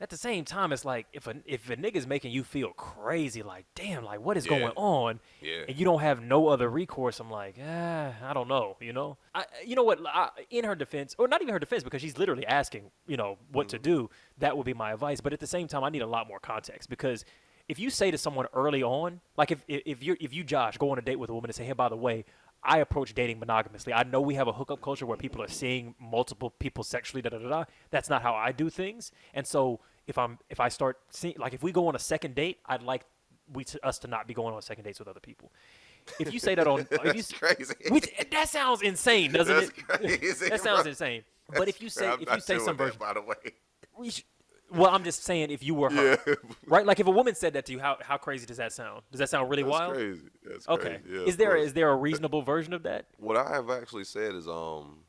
at the same time, it's like if a if a nigga's making you feel crazy, like, damn, like what is yeah. going on, yeah. and you don't have no other recourse, I'm like, ah, I don't know, you know? I, you know what, I, in her defense, or not even her defense, because she's literally asking, you know, what mm-hmm. to do, that would be my advice. But at the same time, I need a lot more context, because if you say to someone early on, like if if you if you, Josh, go on a date with a woman and say, hey, by the way, I approach dating monogamously. I know we have a hookup culture where people are seeing multiple people sexually, da-da-da-da. That's not how I do things. And so if I'm if I start seeing, like if we go on a second date, I'd like we to, us to not be going on second dates with other people. If you say that on... that's if you, crazy. Which, that sounds insane, doesn't that's it? Crazy, that sounds bro. insane. But that's, if you say, if you say some version... by the way. We should, well, I'm just saying if you were her, yeah. right? Like if a woman said that to you, how how crazy does that sound? Does that sound really That's wild? Crazy. That's crazy. Okay. Yeah, is there is there a reasonable version of that? What I have actually said is, um,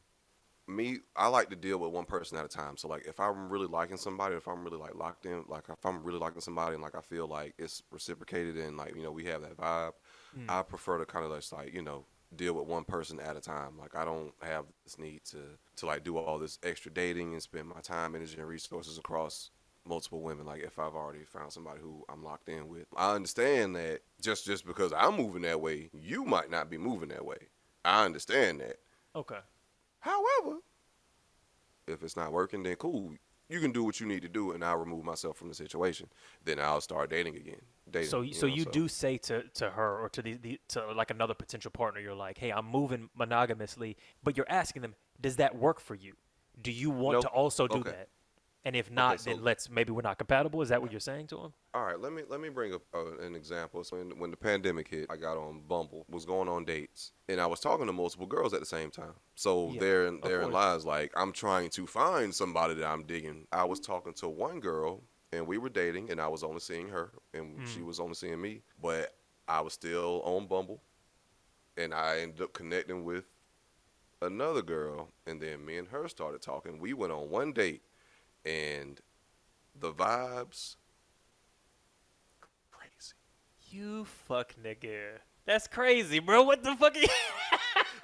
me, I like to deal with one person at a time. So like if I'm really liking somebody, if I'm really like locked in, like if I'm really liking somebody and like I feel like it's reciprocated and like, you know, we have that vibe, mm. I prefer to kind of just like, you know, deal with one person at a time. Like I don't have this need to to like do all this extra dating and spend my time, energy, and resources across multiple women, like if I've already found somebody who I'm locked in with. I understand that just just because I'm moving that way, you might not be moving that way. I understand that. Okay. However, if it's not working, then cool. You can do what you need to do, and I'll remove myself from the situation. Then I'll start dating again. Dating, so, you so know, you so. do say to, to her or to the, the to like another potential partner, you're like, hey, I'm moving monogamously, but you're asking them, does that work for you? Do you want nope. to also do okay. that? And if not, okay, so, then let's maybe we're not compatible. Is that what you're saying to him? All right, let me let me bring up uh, an example. So when when the pandemic hit, I got on Bumble, was going on dates, and I was talking to multiple girls at the same time. So yeah, there therein lies like I'm trying to find somebody that I'm digging. I was talking to one girl, and we were dating, and I was only seeing her, and mm. she was only seeing me. But I was still on Bumble, and I ended up connecting with another girl, and then me and her started talking. We went on one date. And the vibes, crazy. You fuck nigga. That's crazy, bro. What the fuck? Are you-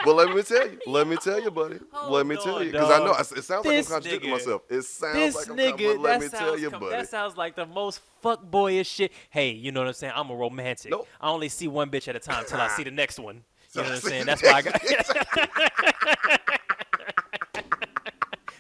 Well, let me tell you. Let me tell you, buddy. Hold let me on, tell you. Because I know it sounds this like I'm contradicting nigga. myself. It sounds this like I'm contradicting myself. Let me tell you, com- buddy. That sounds like the most fuckboyish shit. Hey, you know what I'm saying? I'm a romantic. Nope. I only see one bitch at a time until I see the next one. You know what I'm saying? That's why I got.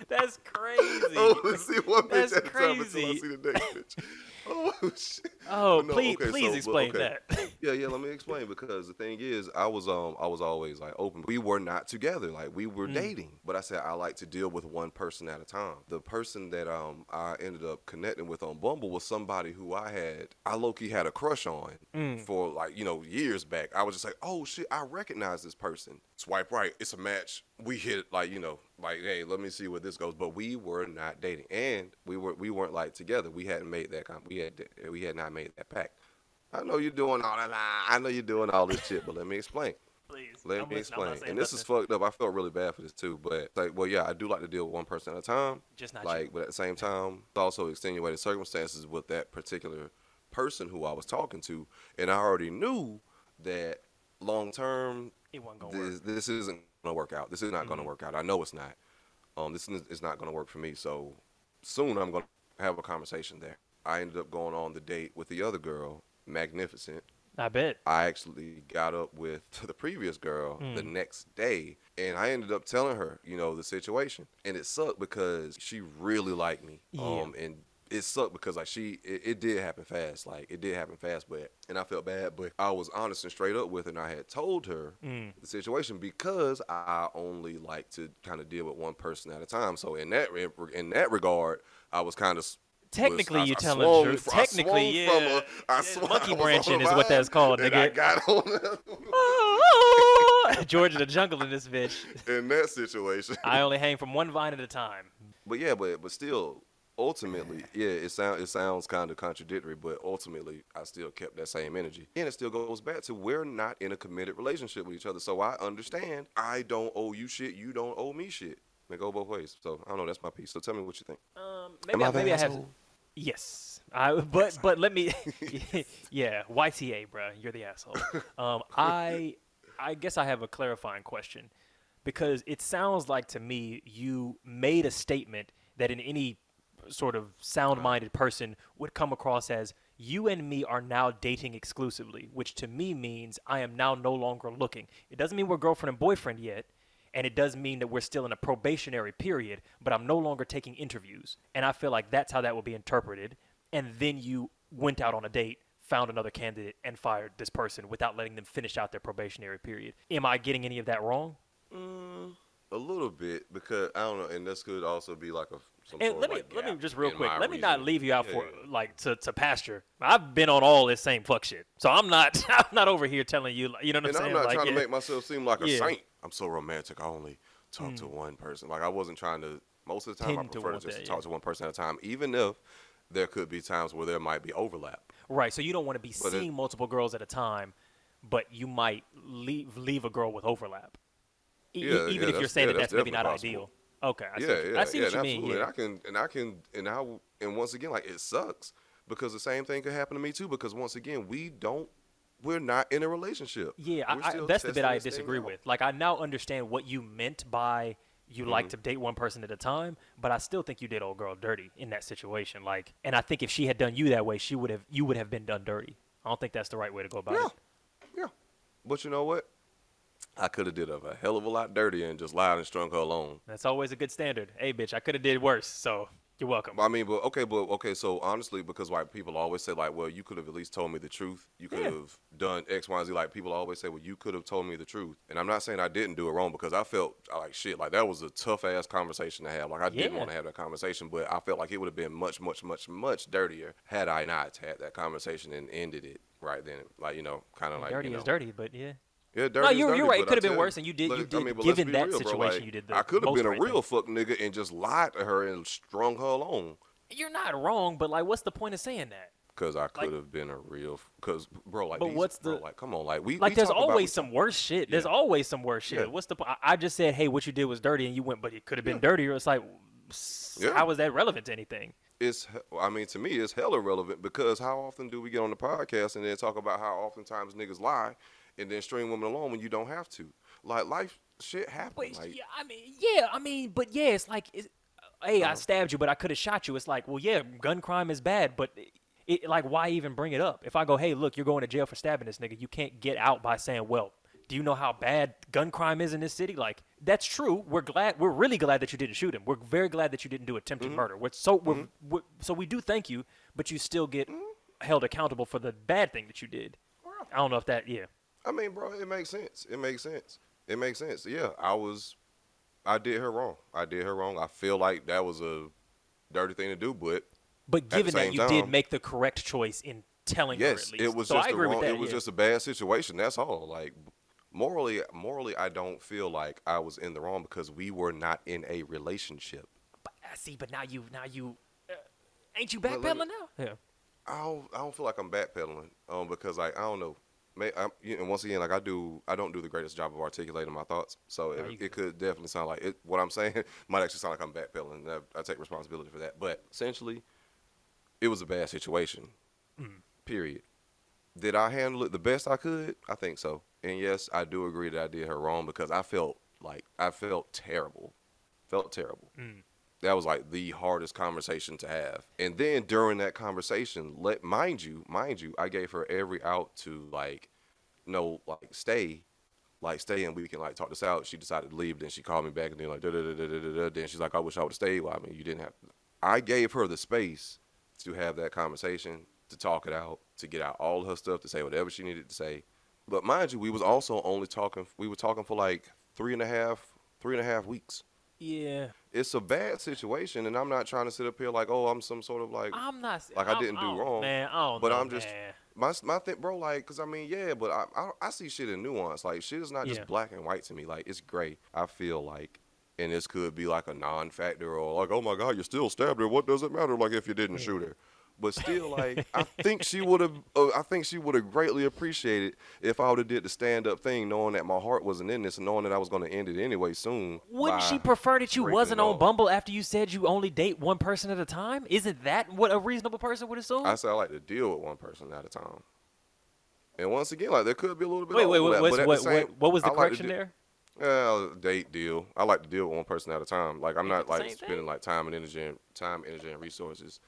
That's crazy. Oh, see one That's bitch at crazy. Time until I see the next bitch. Oh, shit. Oh, no, please, okay, please so, explain okay. that. Yeah, yeah, let me explain because the thing is, I was um, I was always like open. We were not together, like we were mm. dating. But I said I like to deal with one person at a time. The person that um I ended up connecting with on Bumble was somebody who I had, I low-key had a crush on mm. for like you know years back. I was just like, oh shit, I recognize this person. Swipe right, it's a match. We hit like you know like hey, let me see where this goes. But we were not dating, and we were we weren't like together. We hadn't made that com- we had we had not made that pact. I know you're doing all that. I know you're doing all this shit, but let me explain. Please, let I'm me explain. And this nothing. is fucked up. I felt really bad for this too, but like, well, yeah, I do like to deal with one person at a time. Just not like, you. But at the same time, also extenuated circumstances with that particular person who I was talking to, and I already knew that long term, it wasn't gonna this, work. This isn't gonna work out. This is not mm-hmm. gonna work out. I know it's not. Um, this is not gonna work for me. So soon, I'm gonna have a conversation there. I ended up going on the date with the other girl, magnificent. I bet. I actually got up with the previous girl mm. the next day, and I ended up telling her, you know, the situation. And it sucked because she really liked me. Yeah. Um, and it sucked because, like, she, it, it did happen fast. Like, it did happen fast, but, and I felt bad, but I was honest and straight up with her, and I had told her mm. the situation because I only like to kind of deal with one person at a time. So in that, in that regard, I was kind of... Technically, you're telling the truth. Technically, yeah. Monkey branching is what that's called, nigga. I got on that. George of the Jungle in this bitch. In that situation. I only hang from one vine at a time. But yeah, but but still, ultimately, yeah, it, sound, it sounds kind of contradictory, but ultimately, I still kept that same energy. And it still goes back to we're not in a committed relationship with each other, so I understand I don't owe you shit, you don't owe me shit. They go both ways. So, I don't know. That's my piece. So, tell me what you think. Um, maybe I, maybe I have... Yes. I, but but let me... yeah. Y T A, bruh. You're the asshole. Um, I I guess I have a clarifying question. Because it sounds like, to me, you made a statement that in any sort of sound-minded person would come across as, you and me are now dating exclusively, which to me means I am now no longer looking. It doesn't mean we're girlfriend and boyfriend yet. And it does mean that we're still in a probationary period, but I'm no longer taking interviews. And I feel like that's how that would be interpreted. And then you went out on a date, found another candidate, and fired this person without letting them finish out their probationary period. Am I getting any of that wrong? Mm, a little bit, because I don't know. And this could also be like a... Some and let me like let me just real quick. Let reason. me not leave you out yeah. for like to, to pasture. I've been on all this same fuck shit, so I'm not I'm not over here telling you. You know what and I'm saying? And I'm not like, trying yeah. to make myself seem like a yeah. saint. I'm so romantic. I only talk mm. to one person. Like I wasn't trying to. Most of the time, Tend I prefer to, to just that, talk yeah. to one person at a time, even if there could be times where there might be overlap. Right. So you don't want to be but seeing it, multiple girls at a time, but you might leave leave a girl with overlap, e- yeah, even yeah, if you're saying yeah, that that's, that's maybe not possible. Ideal. Okay, I see. Yeah, yeah, I see yeah, what you absolutely. mean. Yeah. And I can, and I can, and I, and once again, like it sucks because the same thing could happen to me too. Because once again, we don't, we're not in a relationship. Yeah, I, I, that's the bit I disagree with. Out. Like I now understand what you meant by you mm-hmm. like to date one person at a time, but I still think you did old girl dirty in that situation. Like, and I think if she had done you that way, she would have, you would have been done dirty. I don't think that's the right way to go about yeah. it. Yeah. But you know what? I could have did a hell of a lot dirtier and just lied and strung her along. That's always a good standard. Hey, bitch, I could have did worse, so you're welcome. I mean, but okay, but okay, so honestly, because like people always say, like, well, you could have at least told me the truth. You could yeah. have done X, Y, and Z. Like people always say, well, you could have told me the truth. And I'm not saying I didn't do it wrong because I felt like shit. Like that was a tough ass conversation to have. Like I yeah. didn't want to have that conversation, but I felt like it would have been much, much, much, much dirtier had I not had that conversation and ended it right then. Like, you know, kind of like dirty you know, is dirty, but yeah. Yeah, dirty no, you're, dirty, you're right. It could have been worse, and you did. You did. I mean, given that real, situation, like, you did the I could have been a right real thing. Fuck nigga and just lied to her and strung her along. You're not wrong, but like, what's the point of saying that? Because I could like, have been a real. Because bro, like, but these, what's the bro, like? Come on, like we like. We there's always some worse shit. Yeah. There's always some worse shit. Yeah. What's the? I, I just said, hey, what you did was dirty, and you went, but it could have been yeah. dirtier. It's like, yeah. how is that relevant to anything? It's, I mean, to me, it's hella relevant because how often do we get on the podcast and then talk about how oftentimes niggas lie? And then string women along when you don't have to. Like, life shit happens. Like, yeah, I mean, yeah, I mean, but yeah, it's like, it's, uh, hey, uh-huh. I stabbed you, but I could have shot you. It's like, well, yeah, gun crime is bad, but it, it, like, why even bring it up? If I go, hey, look, you're going to jail for stabbing this nigga, you can't get out by saying, well, do you know how bad gun crime is in this city? Like, that's true. We're glad. We're really glad that you didn't shoot him. We're very glad that you didn't do attempted mm-hmm. murder. We're so we're, mm-hmm. we're, so we do thank you, but you still get mm-hmm. held accountable for the bad thing that you did. Wow. I don't know if that, yeah. I mean, bro, it makes sense. It makes sense. It makes sense. Yeah, I was, I did her wrong. I did her wrong. I feel like that was a dirty thing to do, but But given that you time, did make the correct choice in telling yes, her at least. Yes, it was, so just, the wrong, that, it was yeah. just a bad situation. That's all. Like, morally, morally, I don't feel like I was in the wrong because we were not in a relationship. But, I see, but now you, now you, uh, ain't you backpedaling now? Yeah. I don't, I don't feel like I'm backpedaling um, because, like, I don't know. I'm, you know, once again, like I do, I don't do the greatest job of articulating my thoughts, so no, it, it could definitely sound like it, what I'm saying might actually sound like I'm backpedaling. And I, I take responsibility for that, but essentially, it was a bad situation. Mm. Period. Did I handle it the best I could? I think so. And yes, I do agree that I did her wrong because I felt like I felt terrible, felt terrible. Mm. That was like the hardest conversation to have. And then during that conversation, let mind you, mind you, I gave her every out to like, no, like stay, like stay and we can like talk this out. She decided to leave. Then she called me back and then like, da da da da da da. Then she's like, I wish I would have stayed. Well, I mean, you didn't have to. I gave her the space to have that conversation, to talk it out, to get out all her stuff, to say whatever she needed to say. But mind you, we was also only talking, we were talking for like three and a half, three and a half weeks. Yeah. It's a bad situation, and I'm not trying to sit up here like, oh, I'm some sort of like, I'm not, like I'm, I didn't do wrong, man. I don't but know, I'm just man. my my thing, bro. Like, cause I mean, yeah, but I I, I see shit in nuance. Like, shit is not yeah. just black and white to me. Like, it's gray. I feel like, and this could be like a non-factor or like, oh my God, you still stabbed her. What does it matter? Like, if you didn't yeah. shoot her, but still, like, I think she would have. Uh, I think she would have greatly appreciated if I would have did the stand-up thing, knowing that my heart wasn't in this, and knowing that I was going to end it anyway soon. Wouldn't she prefer that you wasn't on Bumble after you said you only date one person at a time? Isn't that what a reasonable person would assume? I said I like to deal with one person at a time. And once again, like there could be a little bit. Wait, wait, wait, what, what, same, what was the I correction like there? Uh, date deal. I like to deal with one person at a time. Like I'm you not like spending thing? like time and energy, and, time, energy, and resources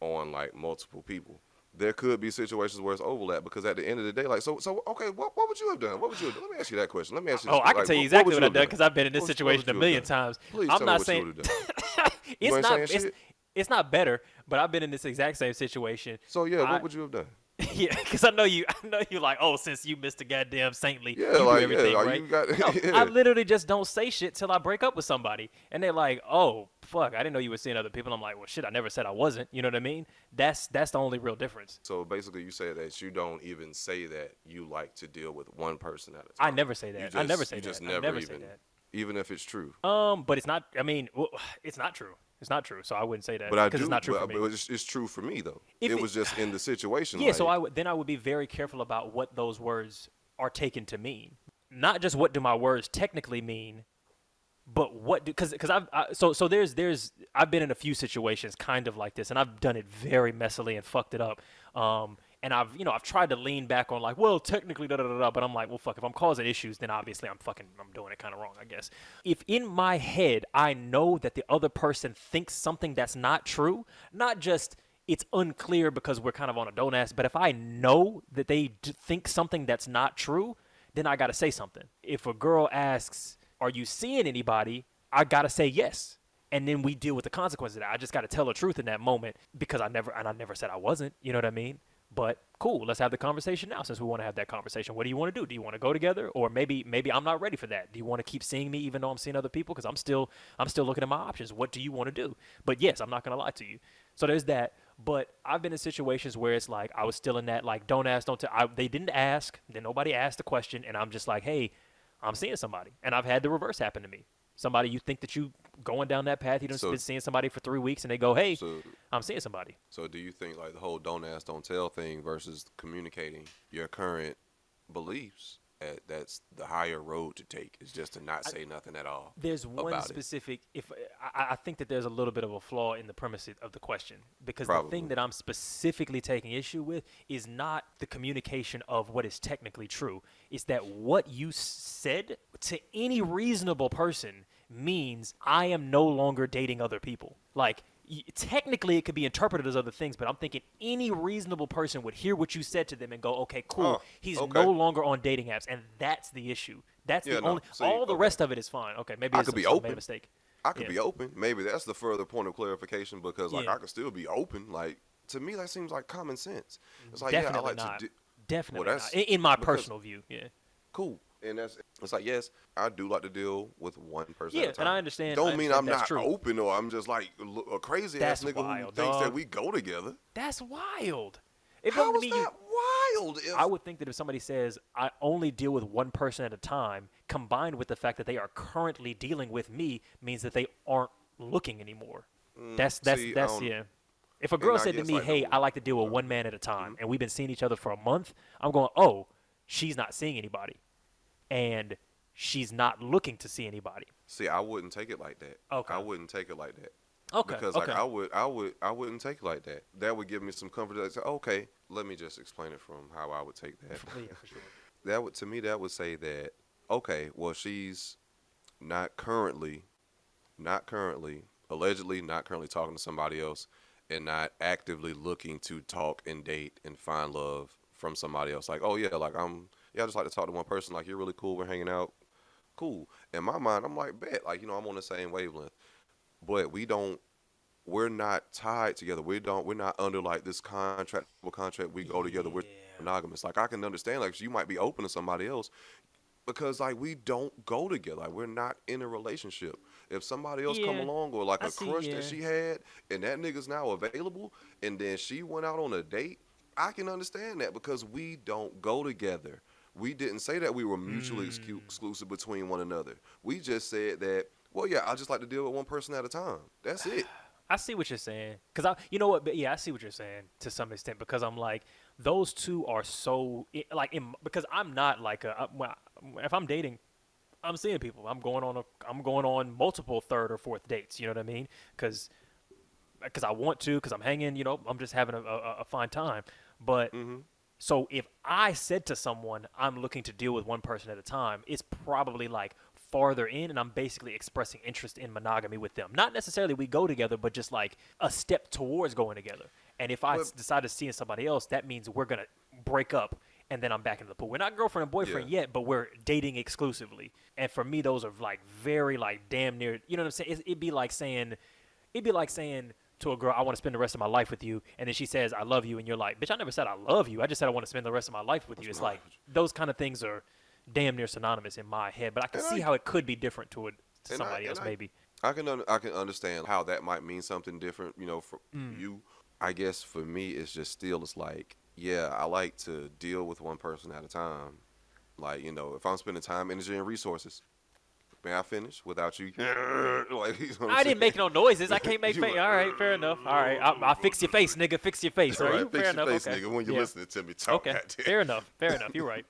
on like multiple people. There could be situations where it's overlap because at the end of the day, like so so okay, what what would you have done? What would you have done? Let me ask you that question. Let me ask you. Oh, I can like, tell you exactly what, what I've done because I've been in this what situation a million times. Please I'm tell not me what saying you done. it's not saying it's, it's not better, but I've been in this exact same situation. So yeah, I, what would you have done? Yeah, because I know you. I know you like. Oh, since you missed the goddamn saintly, yeah, you like, do everything yeah, like right. You got, no, yeah. I literally just don't say shit till I break up with somebody, and they're like, "Oh, fuck, I didn't know you were seeing other people." I'm like, "Well, shit, I never said I wasn't." You know what I mean? That's that's the only real difference. So basically, you say that you don't even say that you like to deal with one person at a time. I never say that. You just, I never say you that. Just never I never even, say that. Even if it's true. Um, but it's not. I mean, it's not true. It's not true, so I wouldn't say that because it's not true but, for me. But it's, it's true for me, though. If it was just in the situation. Yeah, like, so I w- then I would be very careful about what those words are taken to mean. Not just what do my words technically mean, but what do – because I've I, so, – so there's, there's – I've been in a few situations kind of like this, and I've done it very messily and fucked it up. Um, And I've, you know, I've tried to lean back on like, well, technically, da da da da. But I'm like, well, fuck, if I'm causing issues, then obviously I'm fucking, I'm doing it kind of wrong, I guess. If in my head I know that the other person thinks something that's not true, not just it's unclear because we're kind of on a don't ask, but if I know that they d- think something that's not true, then I got to say something. If a girl asks, are you seeing anybody? I got to say yes. And then we deal with the consequences of that. I just got to tell the truth in that moment because I never, and I never said I wasn't, you know what I mean? But cool, let's have the conversation now since we want to have that conversation. What do you want to do? Do you want to go together? Or maybe maybe I'm not ready for that. Do you want to keep seeing me even though I'm seeing other people? Because I'm still I'm still looking at my options. What do you want to do? But yes, I'm not going to lie to you. So there's that. But I've been in situations where it's like I was still in that, like, don't ask, don't tell. I, they didn't ask. Then nobody asked the question. And I'm just like, hey, I'm seeing somebody. And I've had the reverse happen to me. Somebody you think that you going down that path, you done so, been seeing somebody for three weeks, and they go, hey, so, I'm seeing somebody. So do you think like the whole don't ask, don't tell thing versus communicating your current beliefs, that that's the higher road to take, is just to not say I, nothing at all? There's one specific – if I, I think that there's a little bit of a flaw in the premise of the question because Probably. The thing that I'm specifically taking issue with is not the communication of what is technically true. It's that what you said to any reasonable person – means I am no longer dating other people. Like, y- technically it could be interpreted as other things, but I'm thinking any reasonable person would hear what you said to them and go, okay, cool, oh, he's okay. no longer on dating apps, and that's the issue. That's yeah, the no, only see, all the okay. rest of it is fine. Okay, maybe I could be open. Made a mistake. I could yeah. be open. Maybe that's the further point of clarification because like yeah. I could still be open. Like to me that seems like common sense. It's like Definitely yeah, I like not. to di- Definitely well, not. In my personal view, yeah. Cool. And that's it's like, yes, I do like to deal with one person yeah, at a time. Yeah, and I understand. Don't I understand mean I'm not true. open or I'm just like a crazy ass nigga wild, who thinks dog. that we go together. That's wild. If How is that you, wild? If, I would think that if somebody says, I only deal with one person at a time, combined with the fact that they are currently dealing with me, means that they aren't looking anymore. Mm, that's, that's, see, that's, yeah. If a girl said to me, like, hey, no, I like to deal with no. one man at a time, mm-hmm. and we've been seeing each other for a month, I'm going, oh, she's not seeing anybody. And she's not looking to see anybody. See, I wouldn't take it like that. Okay. I wouldn't take it like that. Okay. Because okay. like I would, I would, I wouldn't take it like that. That would give me some comfort. Like, okay, let me just explain it from how I would take that. Yeah, for sure. That would, to me, that would say that. Okay, well, she's not currently, not currently, allegedly not currently talking to somebody else, and not actively looking to talk and date and find love from somebody else. Like, oh yeah, like I'm. Yeah, I just like to talk to one person. Like, you're really cool. We're hanging out. Cool. In my mind, I'm like, bet. Like, you know, I'm on the same wavelength. But we don't, we're not tied together. We don't, we're not under, like, this contract. contract. We go together. Yeah. We're monogamous. Like, I can understand, like, you might be open to somebody else because, like, we don't go together. Like, we're not in a relationship. If somebody else yeah. come along or, like, I a see, crush yeah. that she had and that nigga's now available and then she went out on a date, I can understand that because we don't go together. We didn't say that we were mutually mm. exclusive between one another. We just said that, well, yeah, I just like to deal with one person at a time. That's it. I see what you're saying. Because, I, you know what? But yeah, I see what you're saying to some extent because I'm like, those two are so, like, in, because I'm not like, a, if I'm dating, I'm seeing people. I'm going on a, I'm going on multiple third or fourth dates. You know what I mean? Because because I want to, because I'm hanging, you know, I'm just having a, a, a fine time. But mm-hmm. So if I said to someone, I'm looking to deal with one person at a time, it's probably like farther in and I'm basically expressing interest in monogamy with them. Not necessarily we go together, but just like a step towards going together. And if I but, decide to see somebody else, that means we're going to break up and then I'm back into the pool. We're not girlfriend and boyfriend yeah. yet, but we're dating exclusively. And for me, those are like very like damn near, you know what I'm saying? It's, it'd be like saying, it'd be like saying, to a girl, I want to spend the rest of my life with you, and then she says, I love you, and you're like, bitch, I never said I love you. I just said I want to spend the rest of my life with you. It's like, those kind of things are damn near synonymous in my head, but I can and see I, how it could be different to, a, to somebody I, else, I, maybe. I can un- I can understand how that might mean something different, you know, for mm. you. I guess for me, it's just still, it's like, yeah, I like to deal with one person at a time. Like, you know, if I'm spending time, energy, and resources, may I finish without you? Like, you know I didn't make no noises. I can't make face. Like, all right, fair enough. All right, I'll, I'll fix your face, nigga. Fix your face. All right, you fix fair your enough. face, okay. nigga. When you're yeah. listening to me talk. Okay, fair enough. Fair enough. You're right.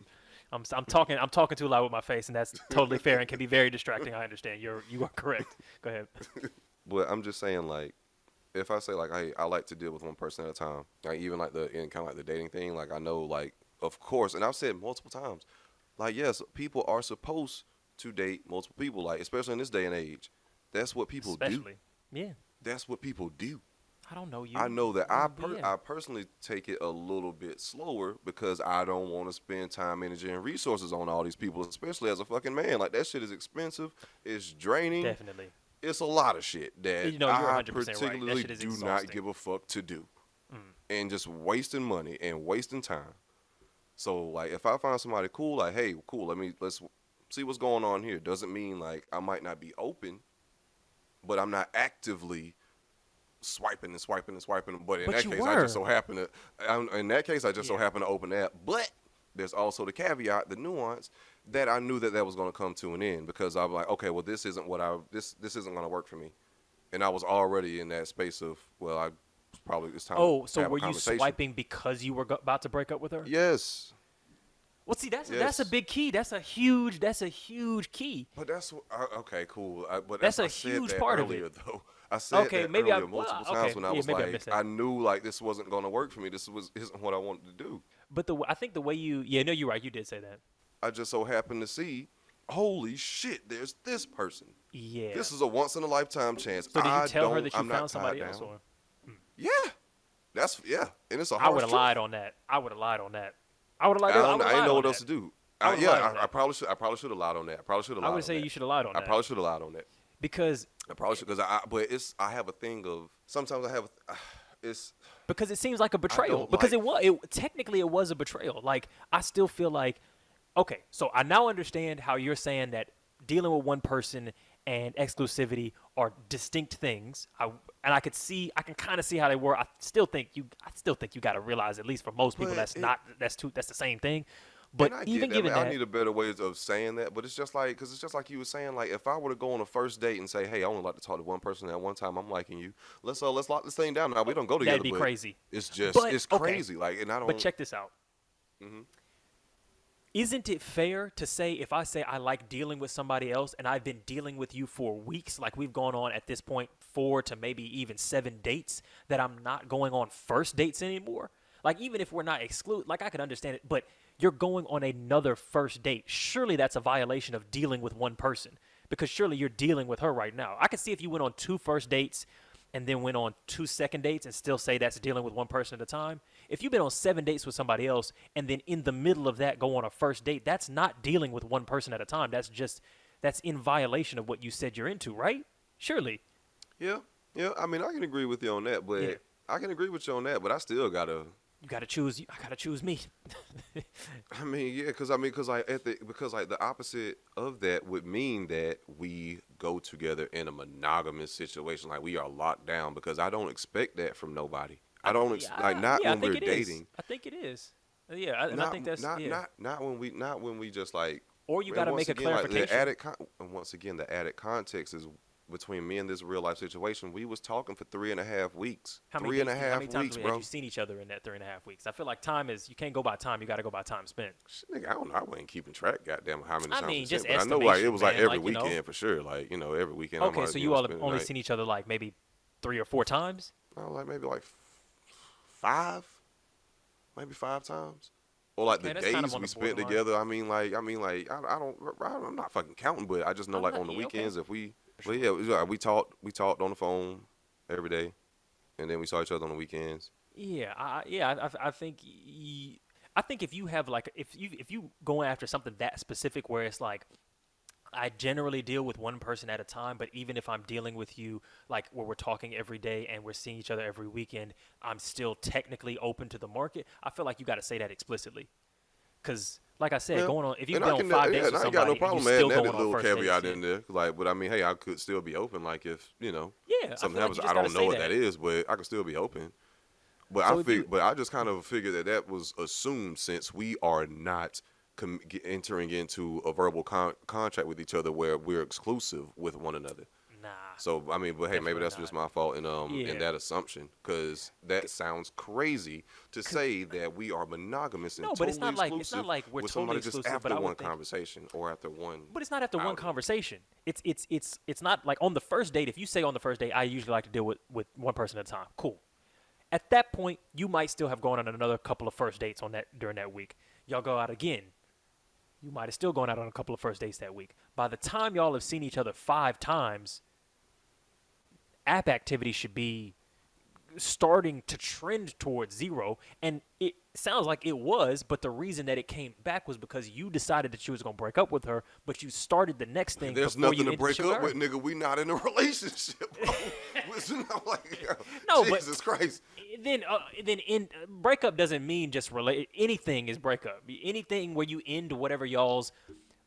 I'm I'm talking I'm talking too loud with my face, and that's totally fair and can be very distracting. I understand. You're you are correct. Go ahead. But I'm just saying, like, if I say like, hey, I like to deal with one person at a time, like even like the in kind of like the dating thing, like I know, like of course, and I've said multiple times, like yes, people are supposed to date multiple people, like especially in this day and age, that's what people especially. do. Yeah, that's what people do. I don't know you. I know that I per yeah. I personally take it a little bit slower because I don't want to spend time, energy, and resources on all these people, especially as a fucking man. Like that shit is expensive. It's draining. Definitely. It's a lot of shit that you know, you're I particularly right. that shit is do exhausting. Not give a fuck to do, mm. and just wasting money and wasting time. So like, if I find somebody cool, like hey, cool, let me let's see what's going on here. Doesn't mean like I might not be open, but I'm not actively swiping and swiping and swiping. But in but that case, were. I just so happen to. I'm, in that case, I just yeah. so happen to open the app. But there's also the caveat, the nuance. That I knew that that was going to come to an end because I was like, okay, well, this isn't what I this this isn't going to work for me, and I was already in that space of well, I probably it's time. Oh, so to have were a conversation. You swiping because you were go about to break up with her? Yes. Well, see, that's yes. that's a big key. That's a huge. That's a huge key. But that's I, okay, cool. I, but that's I, a I huge that part earlier, of it. Though. I said okay, that maybe I, multiple well, times okay. when I was yeah, like, I, I knew like this wasn't going to work for me. This was isn't what I wanted to do. But the I think the way you yeah no you're right you did say that. I just so happened to see, holy shit, there's this person. Yeah. This is a once in a lifetime chance. So did you tell her that you found somebody else? Or? Yeah. That's yeah. And it's a hard I would have lied on that. I would have lied on that. I would have lied on that. I didn't know what else to do. I, yeah, I, I probably should I probably should have lied on that. I probably should have lied on that. I would say you should have lied on that. I probably should have lied on that. Because I probably should because I, I but it's I have a thing of sometimes I have a, it's because it seems like a betrayal. Because it was it technically it was a betrayal. Like I still feel like okay, so I now understand how you're saying that dealing with one person and exclusivity are distinct things. I, and I could see, I can kind of see how they were. I still think you, I still think you got to realize, at least for most people, but that's it, not, that's too, that's the same thing. But I even given that, that, I need a better ways of saying that. But it's just like, because it's just like you were saying, like if I were to go on a first date and say, hey, I only like to talk to one person at one time. I'm liking you. Let's uh, let's lock this thing down. Now we don't go together. That'd be crazy. It's just, but, it's crazy. Okay. Like, and I don't. But check this out. Mm-hmm. Isn't it fair to say if I say I like dealing with somebody else and I've been dealing with you for weeks, like we've gone on at this point four to maybe even seven dates, that I'm not going on first dates anymore? Like even if we're not exclude, like I could understand it, but you're going on another first date. Surely that's a violation of dealing with one person because surely you're dealing with her right now. I could see if you went on two first dates and then went on two second dates and still say that's dealing with one person at a time. If you've been on seven dates with somebody else and then in the middle of that go on a first date, that's not dealing with one person at a time. That's just, that's in violation of what you said you're into, right? Surely. Yeah. Yeah. I mean, I can agree with you on that, but yeah. I can agree with you on that, but I still got to. You got to choose. I got to choose me. I mean, yeah, because I mean, because like, at the, because like the opposite of that would mean that we go together in a monogamous situation. Like we are locked down because I don't expect that from nobody. I don't ex- yeah, like not yeah, when we're dating. Is. I think it is. Yeah, I, and not, I think that's not yeah. not not when we not when we just like. Or you got to make again, a clarification. Like the added con- and once again, the added context is between me and this real life situation. We was talking for three and a half weeks. How three and a half weeks, bro. How many times have you seen each other in that three and a half weeks? I feel like time is you can't go by time. You got to go by time spent. Shit, nigga, I don't know. I wasn't keeping track. Goddamn, how many I times? I mean, just spent, estimation. I know like it was man, like every like, weekend you know, for sure. Like you know, every weekend. Okay, so you all have only seen each other like maybe three or four times. Oh, like maybe like. Five, maybe five times, or like okay, the days kind of we spent together. I mean, like, I mean, like, I, I don't, I, I'm not fucking counting, but I just know, I'm like, on the weekends, okay. if we, but yeah, we, we talked, we talked on the phone every day, and then we saw each other on the weekends. Yeah, I, yeah, I, I think, I think if you have like, if you, if you go after something that specific, where it's like, I generally deal with one person at a time, but even if I'm dealing with you, like where we're talking every day and we're seeing each other every weekend, I'm still technically open to the market. I feel like you got to say that explicitly, because, like I said, yeah. going on if you've been on five days yeah, with somebody, I got no problem adding that little caveat in there. Like, but I mean, hey, I could still be open. Like if you know, yeah, something happens, I don't know what that is, but I could still be open. But I fig- but I just kind of figured that that was assumed since we are not. Com- entering into a verbal con- contract with each other where we're exclusive with one another. Mm. Nah. So I mean, but hey, maybe that's not. Just my fault in um yeah. in that assumption, because that sounds crazy to say that we are monogamous and no, totally exclusive. No, but it's not like it's not like we're totally exclusive. Just after but I one think, conversation or after one. But it's not after outing. One conversation. It's it's it's it's not like on the first date. If you say on the first date, I usually like to deal with with one person at a time. Cool. At that point, you might still have gone on another couple of first dates on that during that week. Y'all go out again. You might have still gone out on a couple of first dates that week. By the time y'all have seen each other five times, app activity should be starting to trend towards zero. And it sounds like it was, but the reason that it came back was because you decided that you was going to break up with her, but you started the next thing. There's nothing to break up with, nigga. We not in a relationship. Not like, yo, no, Jesus but Christ. Then, uh, then in, uh, breakup doesn't mean just relate. Anything is breakup. Anything where you end whatever y'all's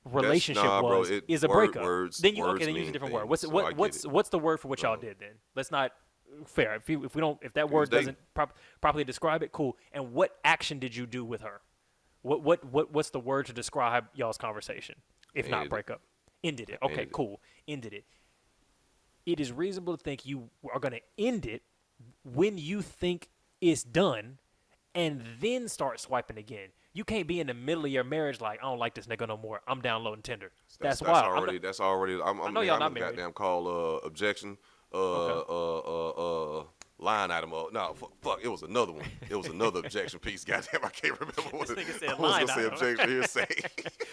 relationship nah, was bro, it, is a word, breakup. Words, then you words okay? Then you use a different things, word. What's so what, what's it. What's the word for what bro. Y'all did? Then let's not fair. If, you, if we don't, if that word doesn't prop, properly describe it, cool. And what action did you do with her? What what what what's the word to describe y'all's conversation? If ended not breakup, it. Ended it. Okay, ended cool. It. Ended it. It is reasonable to think you are going to end it when you think it's done and then start swiping again. You can't be in the middle of your marriage like, I don't like this nigga no more. I'm downloading Tinder. That's, that's, that's wild. Already, not, that's already – I know y'all I'm not married. Goddamn call uh, objection, uh, okay. uh, uh, uh, line item. Uh, no, fuck, fuck, it was another one. It was another objection piece. Goddamn, I can't remember what it was. I was going to say objection. Here's say.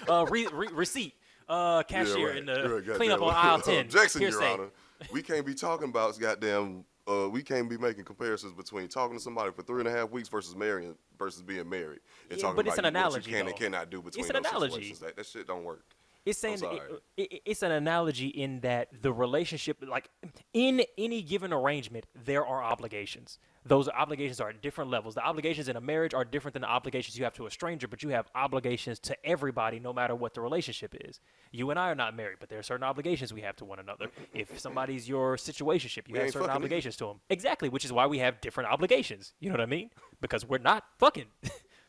uh, re- re- receipt, uh, cashier yeah, right. in the right, cleanup on aisle ten. Objection, Your Honor. We can't be talking about goddamn. Uh, we can't be making comparisons between talking to somebody for three and a half weeks versus marrying versus being married. And yeah, talking but about it's an analogy. What you can though. And cannot do between it's an those analogy. Situations. That, that shit don't work. It's saying it, it, it's an analogy in that the relationship, like in any given arrangement, there are obligations. Those obligations are at different levels. The obligations in a marriage are different than the obligations you have to a stranger, but you have obligations to everybody no matter what the relationship is. You and I are not married, but there are certain obligations we have to one another. If somebody's your situationship, you we have certain obligations either. To them. Exactly, which is why we have different obligations. You know what I mean? Because we're not fucking.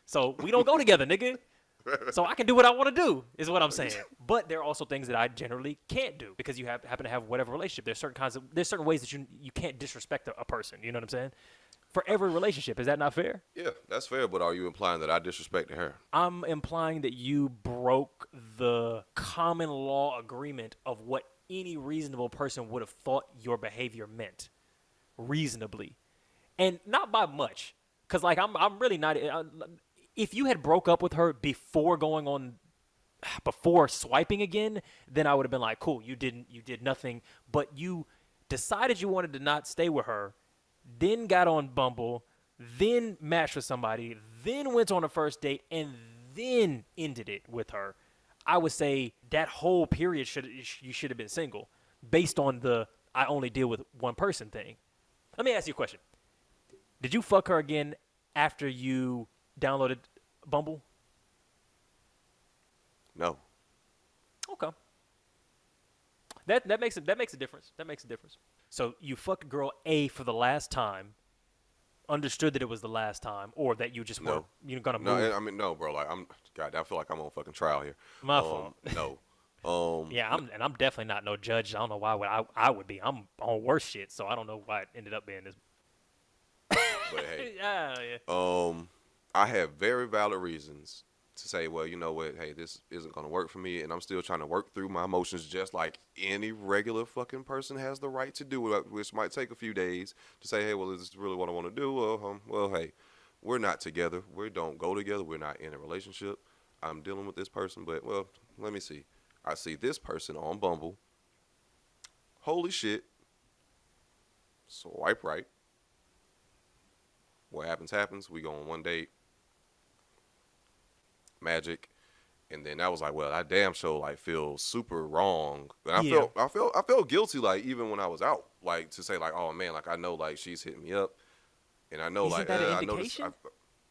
So we don't go together, nigga. So I can do what I want to do is what I'm saying. But there are also things that I generally can't do because you have, happen to have whatever relationship. There's certain kinds of there's certain ways that you you can't disrespect a, a person. You know what I'm saying? For every relationship, is that not fair? Yeah, that's fair. But are you implying that I disrespected her? I'm implying that you broke the common law agreement of what any reasonable person would have thought your behavior meant, reasonably, and not by much. Cause like I'm I'm really not. I, If you had broke up with her before going on, before swiping again, then I would have been like, cool, you didn't, you did nothing, but you decided you wanted to not stay with her, then got on Bumble, then matched with somebody, then went on a first date, and then ended it with her. I would say that whole period should you should have been single, based on the I only deal with one person thing. Let me ask you a question: did you fuck her again after you? Downloaded Bumble? No. Okay. That that makes it that makes a difference. That makes a difference. So you fucked girl A for the last time, understood that it was the last time, or that you just no. were you're gonna move. No, I mean no, bro. Like I'm God, I feel like I'm on fucking trial here. My um, fault. No. Um, yeah, I'm, and I'm definitely not no judge. I don't know why would I I would be. I'm on worse shit, so I don't know why it ended up being this. But hey. Oh, yeah. Um. I have very valid reasons to say, well, you know what, hey, this isn't going to work for me, and I'm still trying to work through my emotions just like any regular fucking person has the right to do, which might take a few days to say, hey, well, is this really what I want to do? Well, um, well, hey, we're not together. We don't go together. We're not in a relationship. I'm dealing with this person, but, well, let me see. I see this person on Bumble. Holy shit. Swipe right. What happens, happens. We go on one date. Magic, and then I was like, well, I damn sure like feel super wrong, and I yeah. felt I felt I felt guilty like even when I was out, like to say like, oh man, like I know like she's hitting me up, and I know Isn't like that uh, an I indication? Know this,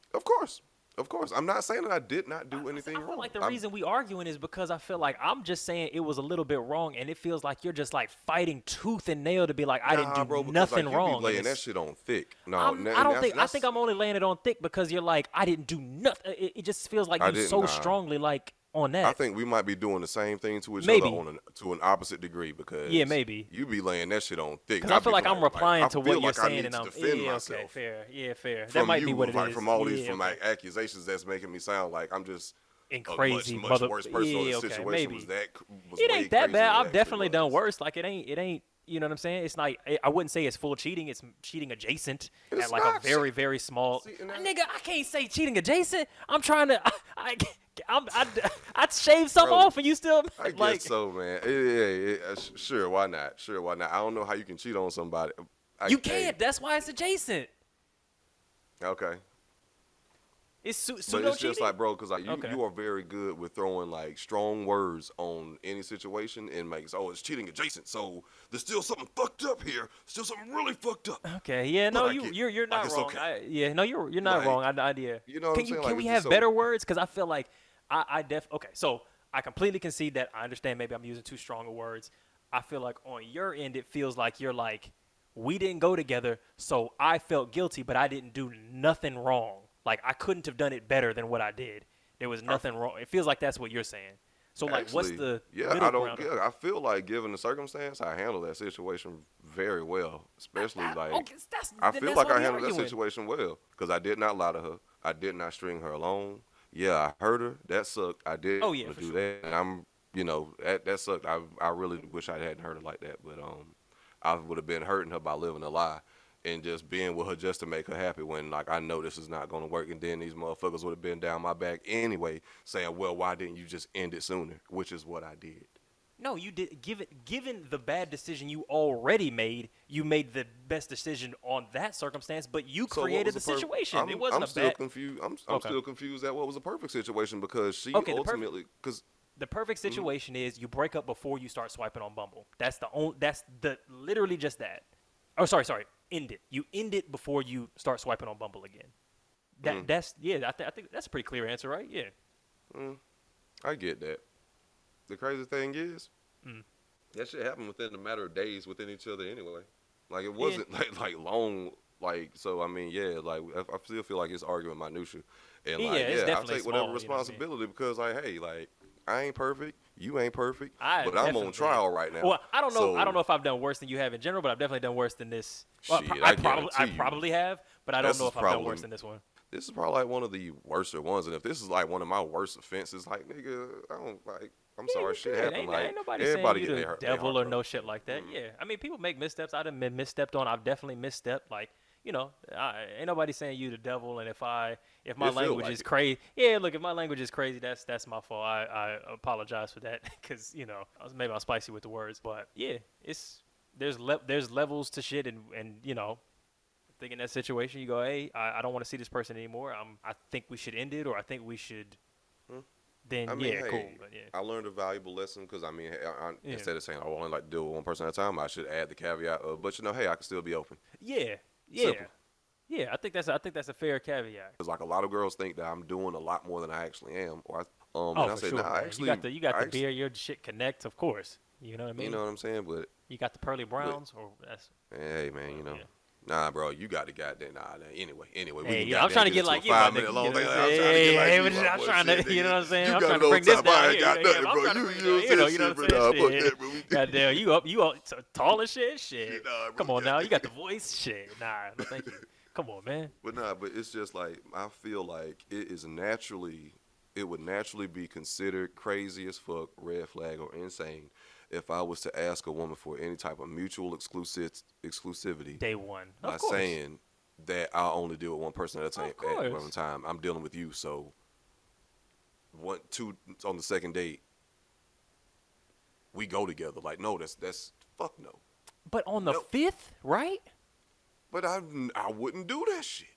I, of course, of course, I'm not saying that I did not do I, anything I feel wrong. Like the I'm, reason we arguing is because I feel like I'm just saying it was a little bit wrong, and it feels like you're just like fighting tooth and nail to be like I nah, didn't do bro, because, nothing like, wrong. You be laying that shit on thick. No, I'm, I don't think I think I'm only laying it on thick because you're like I didn't do nothing. It, it just feels like you so nah. strongly like on that. I think we might be doing the same thing to each maybe. other on an, to an opposite degree because yeah, maybe you be laying that shit on thick. Because I, I feel like I'm replying like, to what you're like saying, I and I'm defending yeah, myself. Okay, fair, yeah, fair. That might you, be what it like, is. From all yeah, these, from like accusations that's making me sound like I'm just and crazy, a much, much mother, worse person. Yeah, on the okay, situation maybe. Was that, was it ain't that bad. I've definitely done worse. Like it ain't, it ain't. You know what I'm saying? It's like I wouldn't say it's full cheating. It's cheating adjacent it's at like a very, shit. very small. See, I, nigga, I can't say cheating adjacent. I'm trying to. I I I'm, I, I shave some bro, off, and you still. I like, guess so, man. Yeah, yeah, yeah. Sure, why not? Sure, why not? I don't know how you can cheat on somebody. I, you can't. I, that's why it's adjacent. Okay. It's su- pseudo it's cheating? Just like, bro, because like you, okay. you are very good with throwing like strong words on any situation and makes, oh, it's cheating adjacent. So there's still something fucked up here. Still something really fucked up. Okay, yeah, but no, you, get, you're you're not like wrong. Okay. I, yeah, no, you're you're not like, wrong. I, I yeah. You know what can I'm you, saying? Can like, we have so better words? Because I feel like I, I def. Okay, so I completely concede that. I understand. Maybe I'm using too strong of words. I feel like on your end, it feels like you're like, we didn't go together, so I felt guilty, but I didn't do nothing wrong. Like, I couldn't have done it better than what I did. There was nothing wrong. It feels like that's what you're saying. So, like, actually, what's the yeah, middle I don't, ground? Yeah, I feel like, given the circumstance, I handled that situation very well. Especially, I, I, like, okay, that's, I feel like I handled arguing. that situation well. Because I did not lie to her. I did not string her along. Yeah, I hurt her. That sucked. I did oh, yeah, do sure. that. And I'm, you know, that, that sucked. I I really wish I hadn't hurt her like that. But um, I would have been hurting her by living a lie. And just being with her just to make her happy when, like, I know this is not going to work. And then these motherfuckers would have been down my back anyway saying, well, why didn't you just end it sooner? Which is what I did. No, you did. Given, given the bad decision you already made, you made the best decision on that circumstance, but you so created the perf- situation. I'm, it wasn't I'm a still bad... Confused. I'm, I'm okay. still confused at what was a perfect situation because she okay, ultimately... Cause, the perfect situation mm-hmm. is you break up before you start swiping on Bumble. That's the only, That's the literally just that. Oh, sorry, sorry. End it. You end it before you start swiping on Bumble again. That mm. that's yeah. I, th- I think that's a pretty clear answer, right? Yeah. Mm. I get that. The crazy thing is, mm. that shit happened within a matter of days within each other anyway. Like it wasn't yeah. like like long. Like so, I mean, yeah. Like I, I still feel like it's arguing minutia. And like yeah, yeah, yeah I take whatever small, responsibility you know what I mean? Because like hey, like I ain't perfect. You ain't perfect. I but I'm on trial right now. Well, I don't know. So, I don't know if I've done worse than you have in general, but I've definitely done worse than this. Well, shit, I, pro- I, I, probably, I probably have, but I don't this know if probably, I've done worse than this one. This is probably like one of the worst ones, and if this is like one of my worst offenses, like nigga, I don't like. I'm yeah, sorry, shit happened. Ain't, like ain't nobody everybody saying you get the their, devil their or no shit like that. Mm-hmm. Yeah, I mean, people make missteps. I done been misstepped on. I've definitely misstepped. Like. You know, I, ain't nobody saying you the devil. And if I, if my it language like is crazy, yeah, look, if my language is crazy, that's that's my fault. I, I apologize for that because you know I was, maybe I'm spicy with the words, but yeah, it's there's le- there's levels to shit, and and you know, I think in that situation you go, hey, I, I don't want to see this person anymore. I'm, I think we should end it, or I think we should. Hmm. Then I mean, yeah, hey, cool. But yeah. I learned a valuable lesson because I mean, I, I, yeah. instead of saying I only like to deal with one person at a time, I should add the caveat of, but you know, hey, I can still be open. Yeah. Yeah, Simple. yeah. I think that's I think that's a fair caveat. Because like a lot of girls think that I'm doing a lot more than I actually am. Or I, um, oh, and I for say, sure. Nah, I actually, you got the you got the beer, your shit connects, of course. You know what I mean. You know what I'm saying, but you got the pearly browns, but, or that's. Hey man, you know, yeah. nah, bro, you got the goddamn nah. nah anyway, anyway, we hey, yeah, I'm trying to get like you, five minute long thing. I'm trying to, you know what I'm saying? I'm trying to bring this down here. You know, you know what I'm saying? Goddamn, you up, you up, tall as shit, shit. Come on now, you got the voice, shit. Nah, no thank you. Come on, man. But nah, but it's just like I feel like it is naturally, it would naturally be considered crazy as fuck, red flag, or insane. If I was to ask a woman for any type of mutual exclusive exclusivity, day one, by saying that I only deal with one person at a time, at one time, I'm dealing with you. So, one, two on the second date, we go together. Like, no, that's that's fuck no. But on the no. fifth, right? But I I wouldn't do that shit.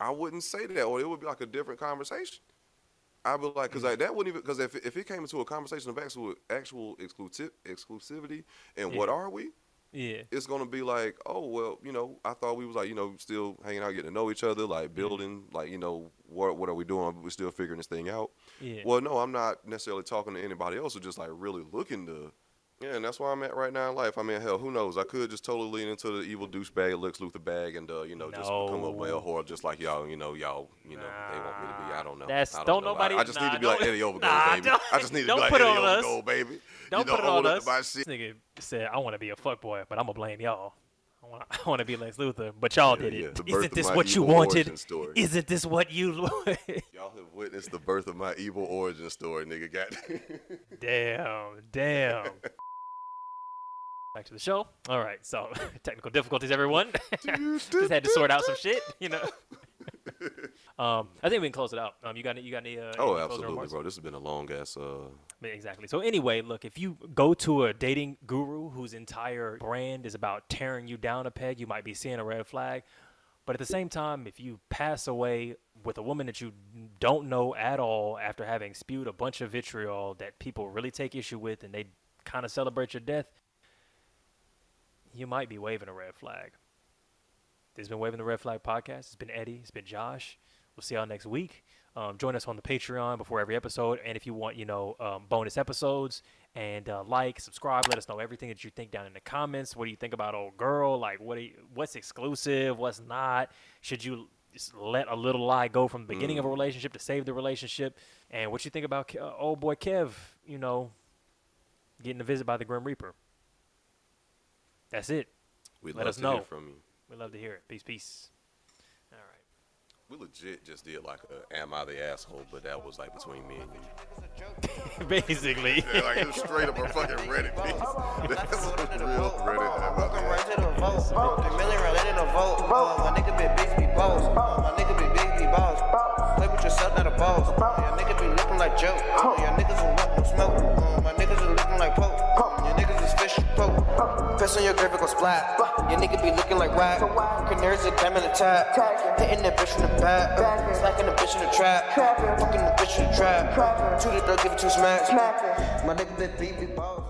I wouldn't say that, or it would be like a different conversation. I would like, cause like that wouldn't even, cause if if it came into a conversation of actual actual exclusive exclusivity and yeah. what are we? Yeah, it's gonna be like, oh well, you know, I thought we was like, you know, still hanging out, getting to know each other, like building, yeah. like you know, what what are we doing? We're still figuring this thing out. Yeah. Well, no, I'm not necessarily talking to anybody else, or just like really looking to Yeah, and that's where I'm at right now in life. I mean, hell, who knows? I could just totally lean into the evil douchebag, Lex Luthor bag, and, uh, you know, no. just become a whale whore just like y'all, you know, y'all, you know, nah. they want me to be. I don't know. That's, I don't, don't know. nobody. I, I just nah, need to be like Eddie Overgold, nah, baby. I just need to be like Eddie Overgold, baby. Don't you know, put it on us. This nigga said, I want to be a fuckboy, but I'm going to blame y'all. I want to be Lex Luthor, but y'all yeah, did it. Yeah. Isn't this what you wanted? Isn't this what you wanted? Y'all have witnessed the birth of my evil origin story, nigga. Got damn, damn. Back to the show. All right, so technical difficulties, everyone. Just had to sort out some shit, you know. um, I think we can close it out. Um, you got any? You got any? Uh, oh, any absolutely, bro. This has been a long ass. Uh... Exactly. So anyway, look, if you go to a dating guru whose entire brand is about tearing you down a peg, you might be seeing a red flag. But at the same time, if you pass away with a woman that you don't know at all after having spewed a bunch of vitriol that people really take issue with, and they kind of celebrate your death, you might be waving a red flag. This has been Waving the Red Flag Podcast. It's been Eddie. It's been Josh. We'll see y'all next week. Um, join us on the Patreon before every episode. And if you want, you know, um, bonus episodes and uh, like, subscribe, let us know everything that you think down in the comments. What do you think about Old Girl? Like, what? Are you, what's exclusive? What's not? Should you just let a little lie go from the beginning mm. of a relationship to save the relationship? And what you think about uh, old boy Kev, you know, getting a visit by the Grim Reaper? That's it. We'd let love us to know. Hear from you. We love to hear it. Peace, peace. All right. We legit just did like a Am I the Asshole, but that was like between me and you. Basically. Yeah, like it was straight up a fucking Reddit piece. That's a real Reddit. Welcome right to the vote. The million right in the vote. My nigga be big, be boss. My nigga be big, be boss. Play with yourself, not a boss. Your niggas be looking like Joe. Your niggas will want no smoke. My niggas are looking like Pope. Your niggas is fish Pope. Piss on your grave, it goes splat. Your nigga be looking like whack. Canaries a diamond in the tap. Hitting that bitch in the back. Slacking the bitch in the trap. Fucking the bitch in the trap. Two to throw, give it two smacks. My nigga been beat, we balls.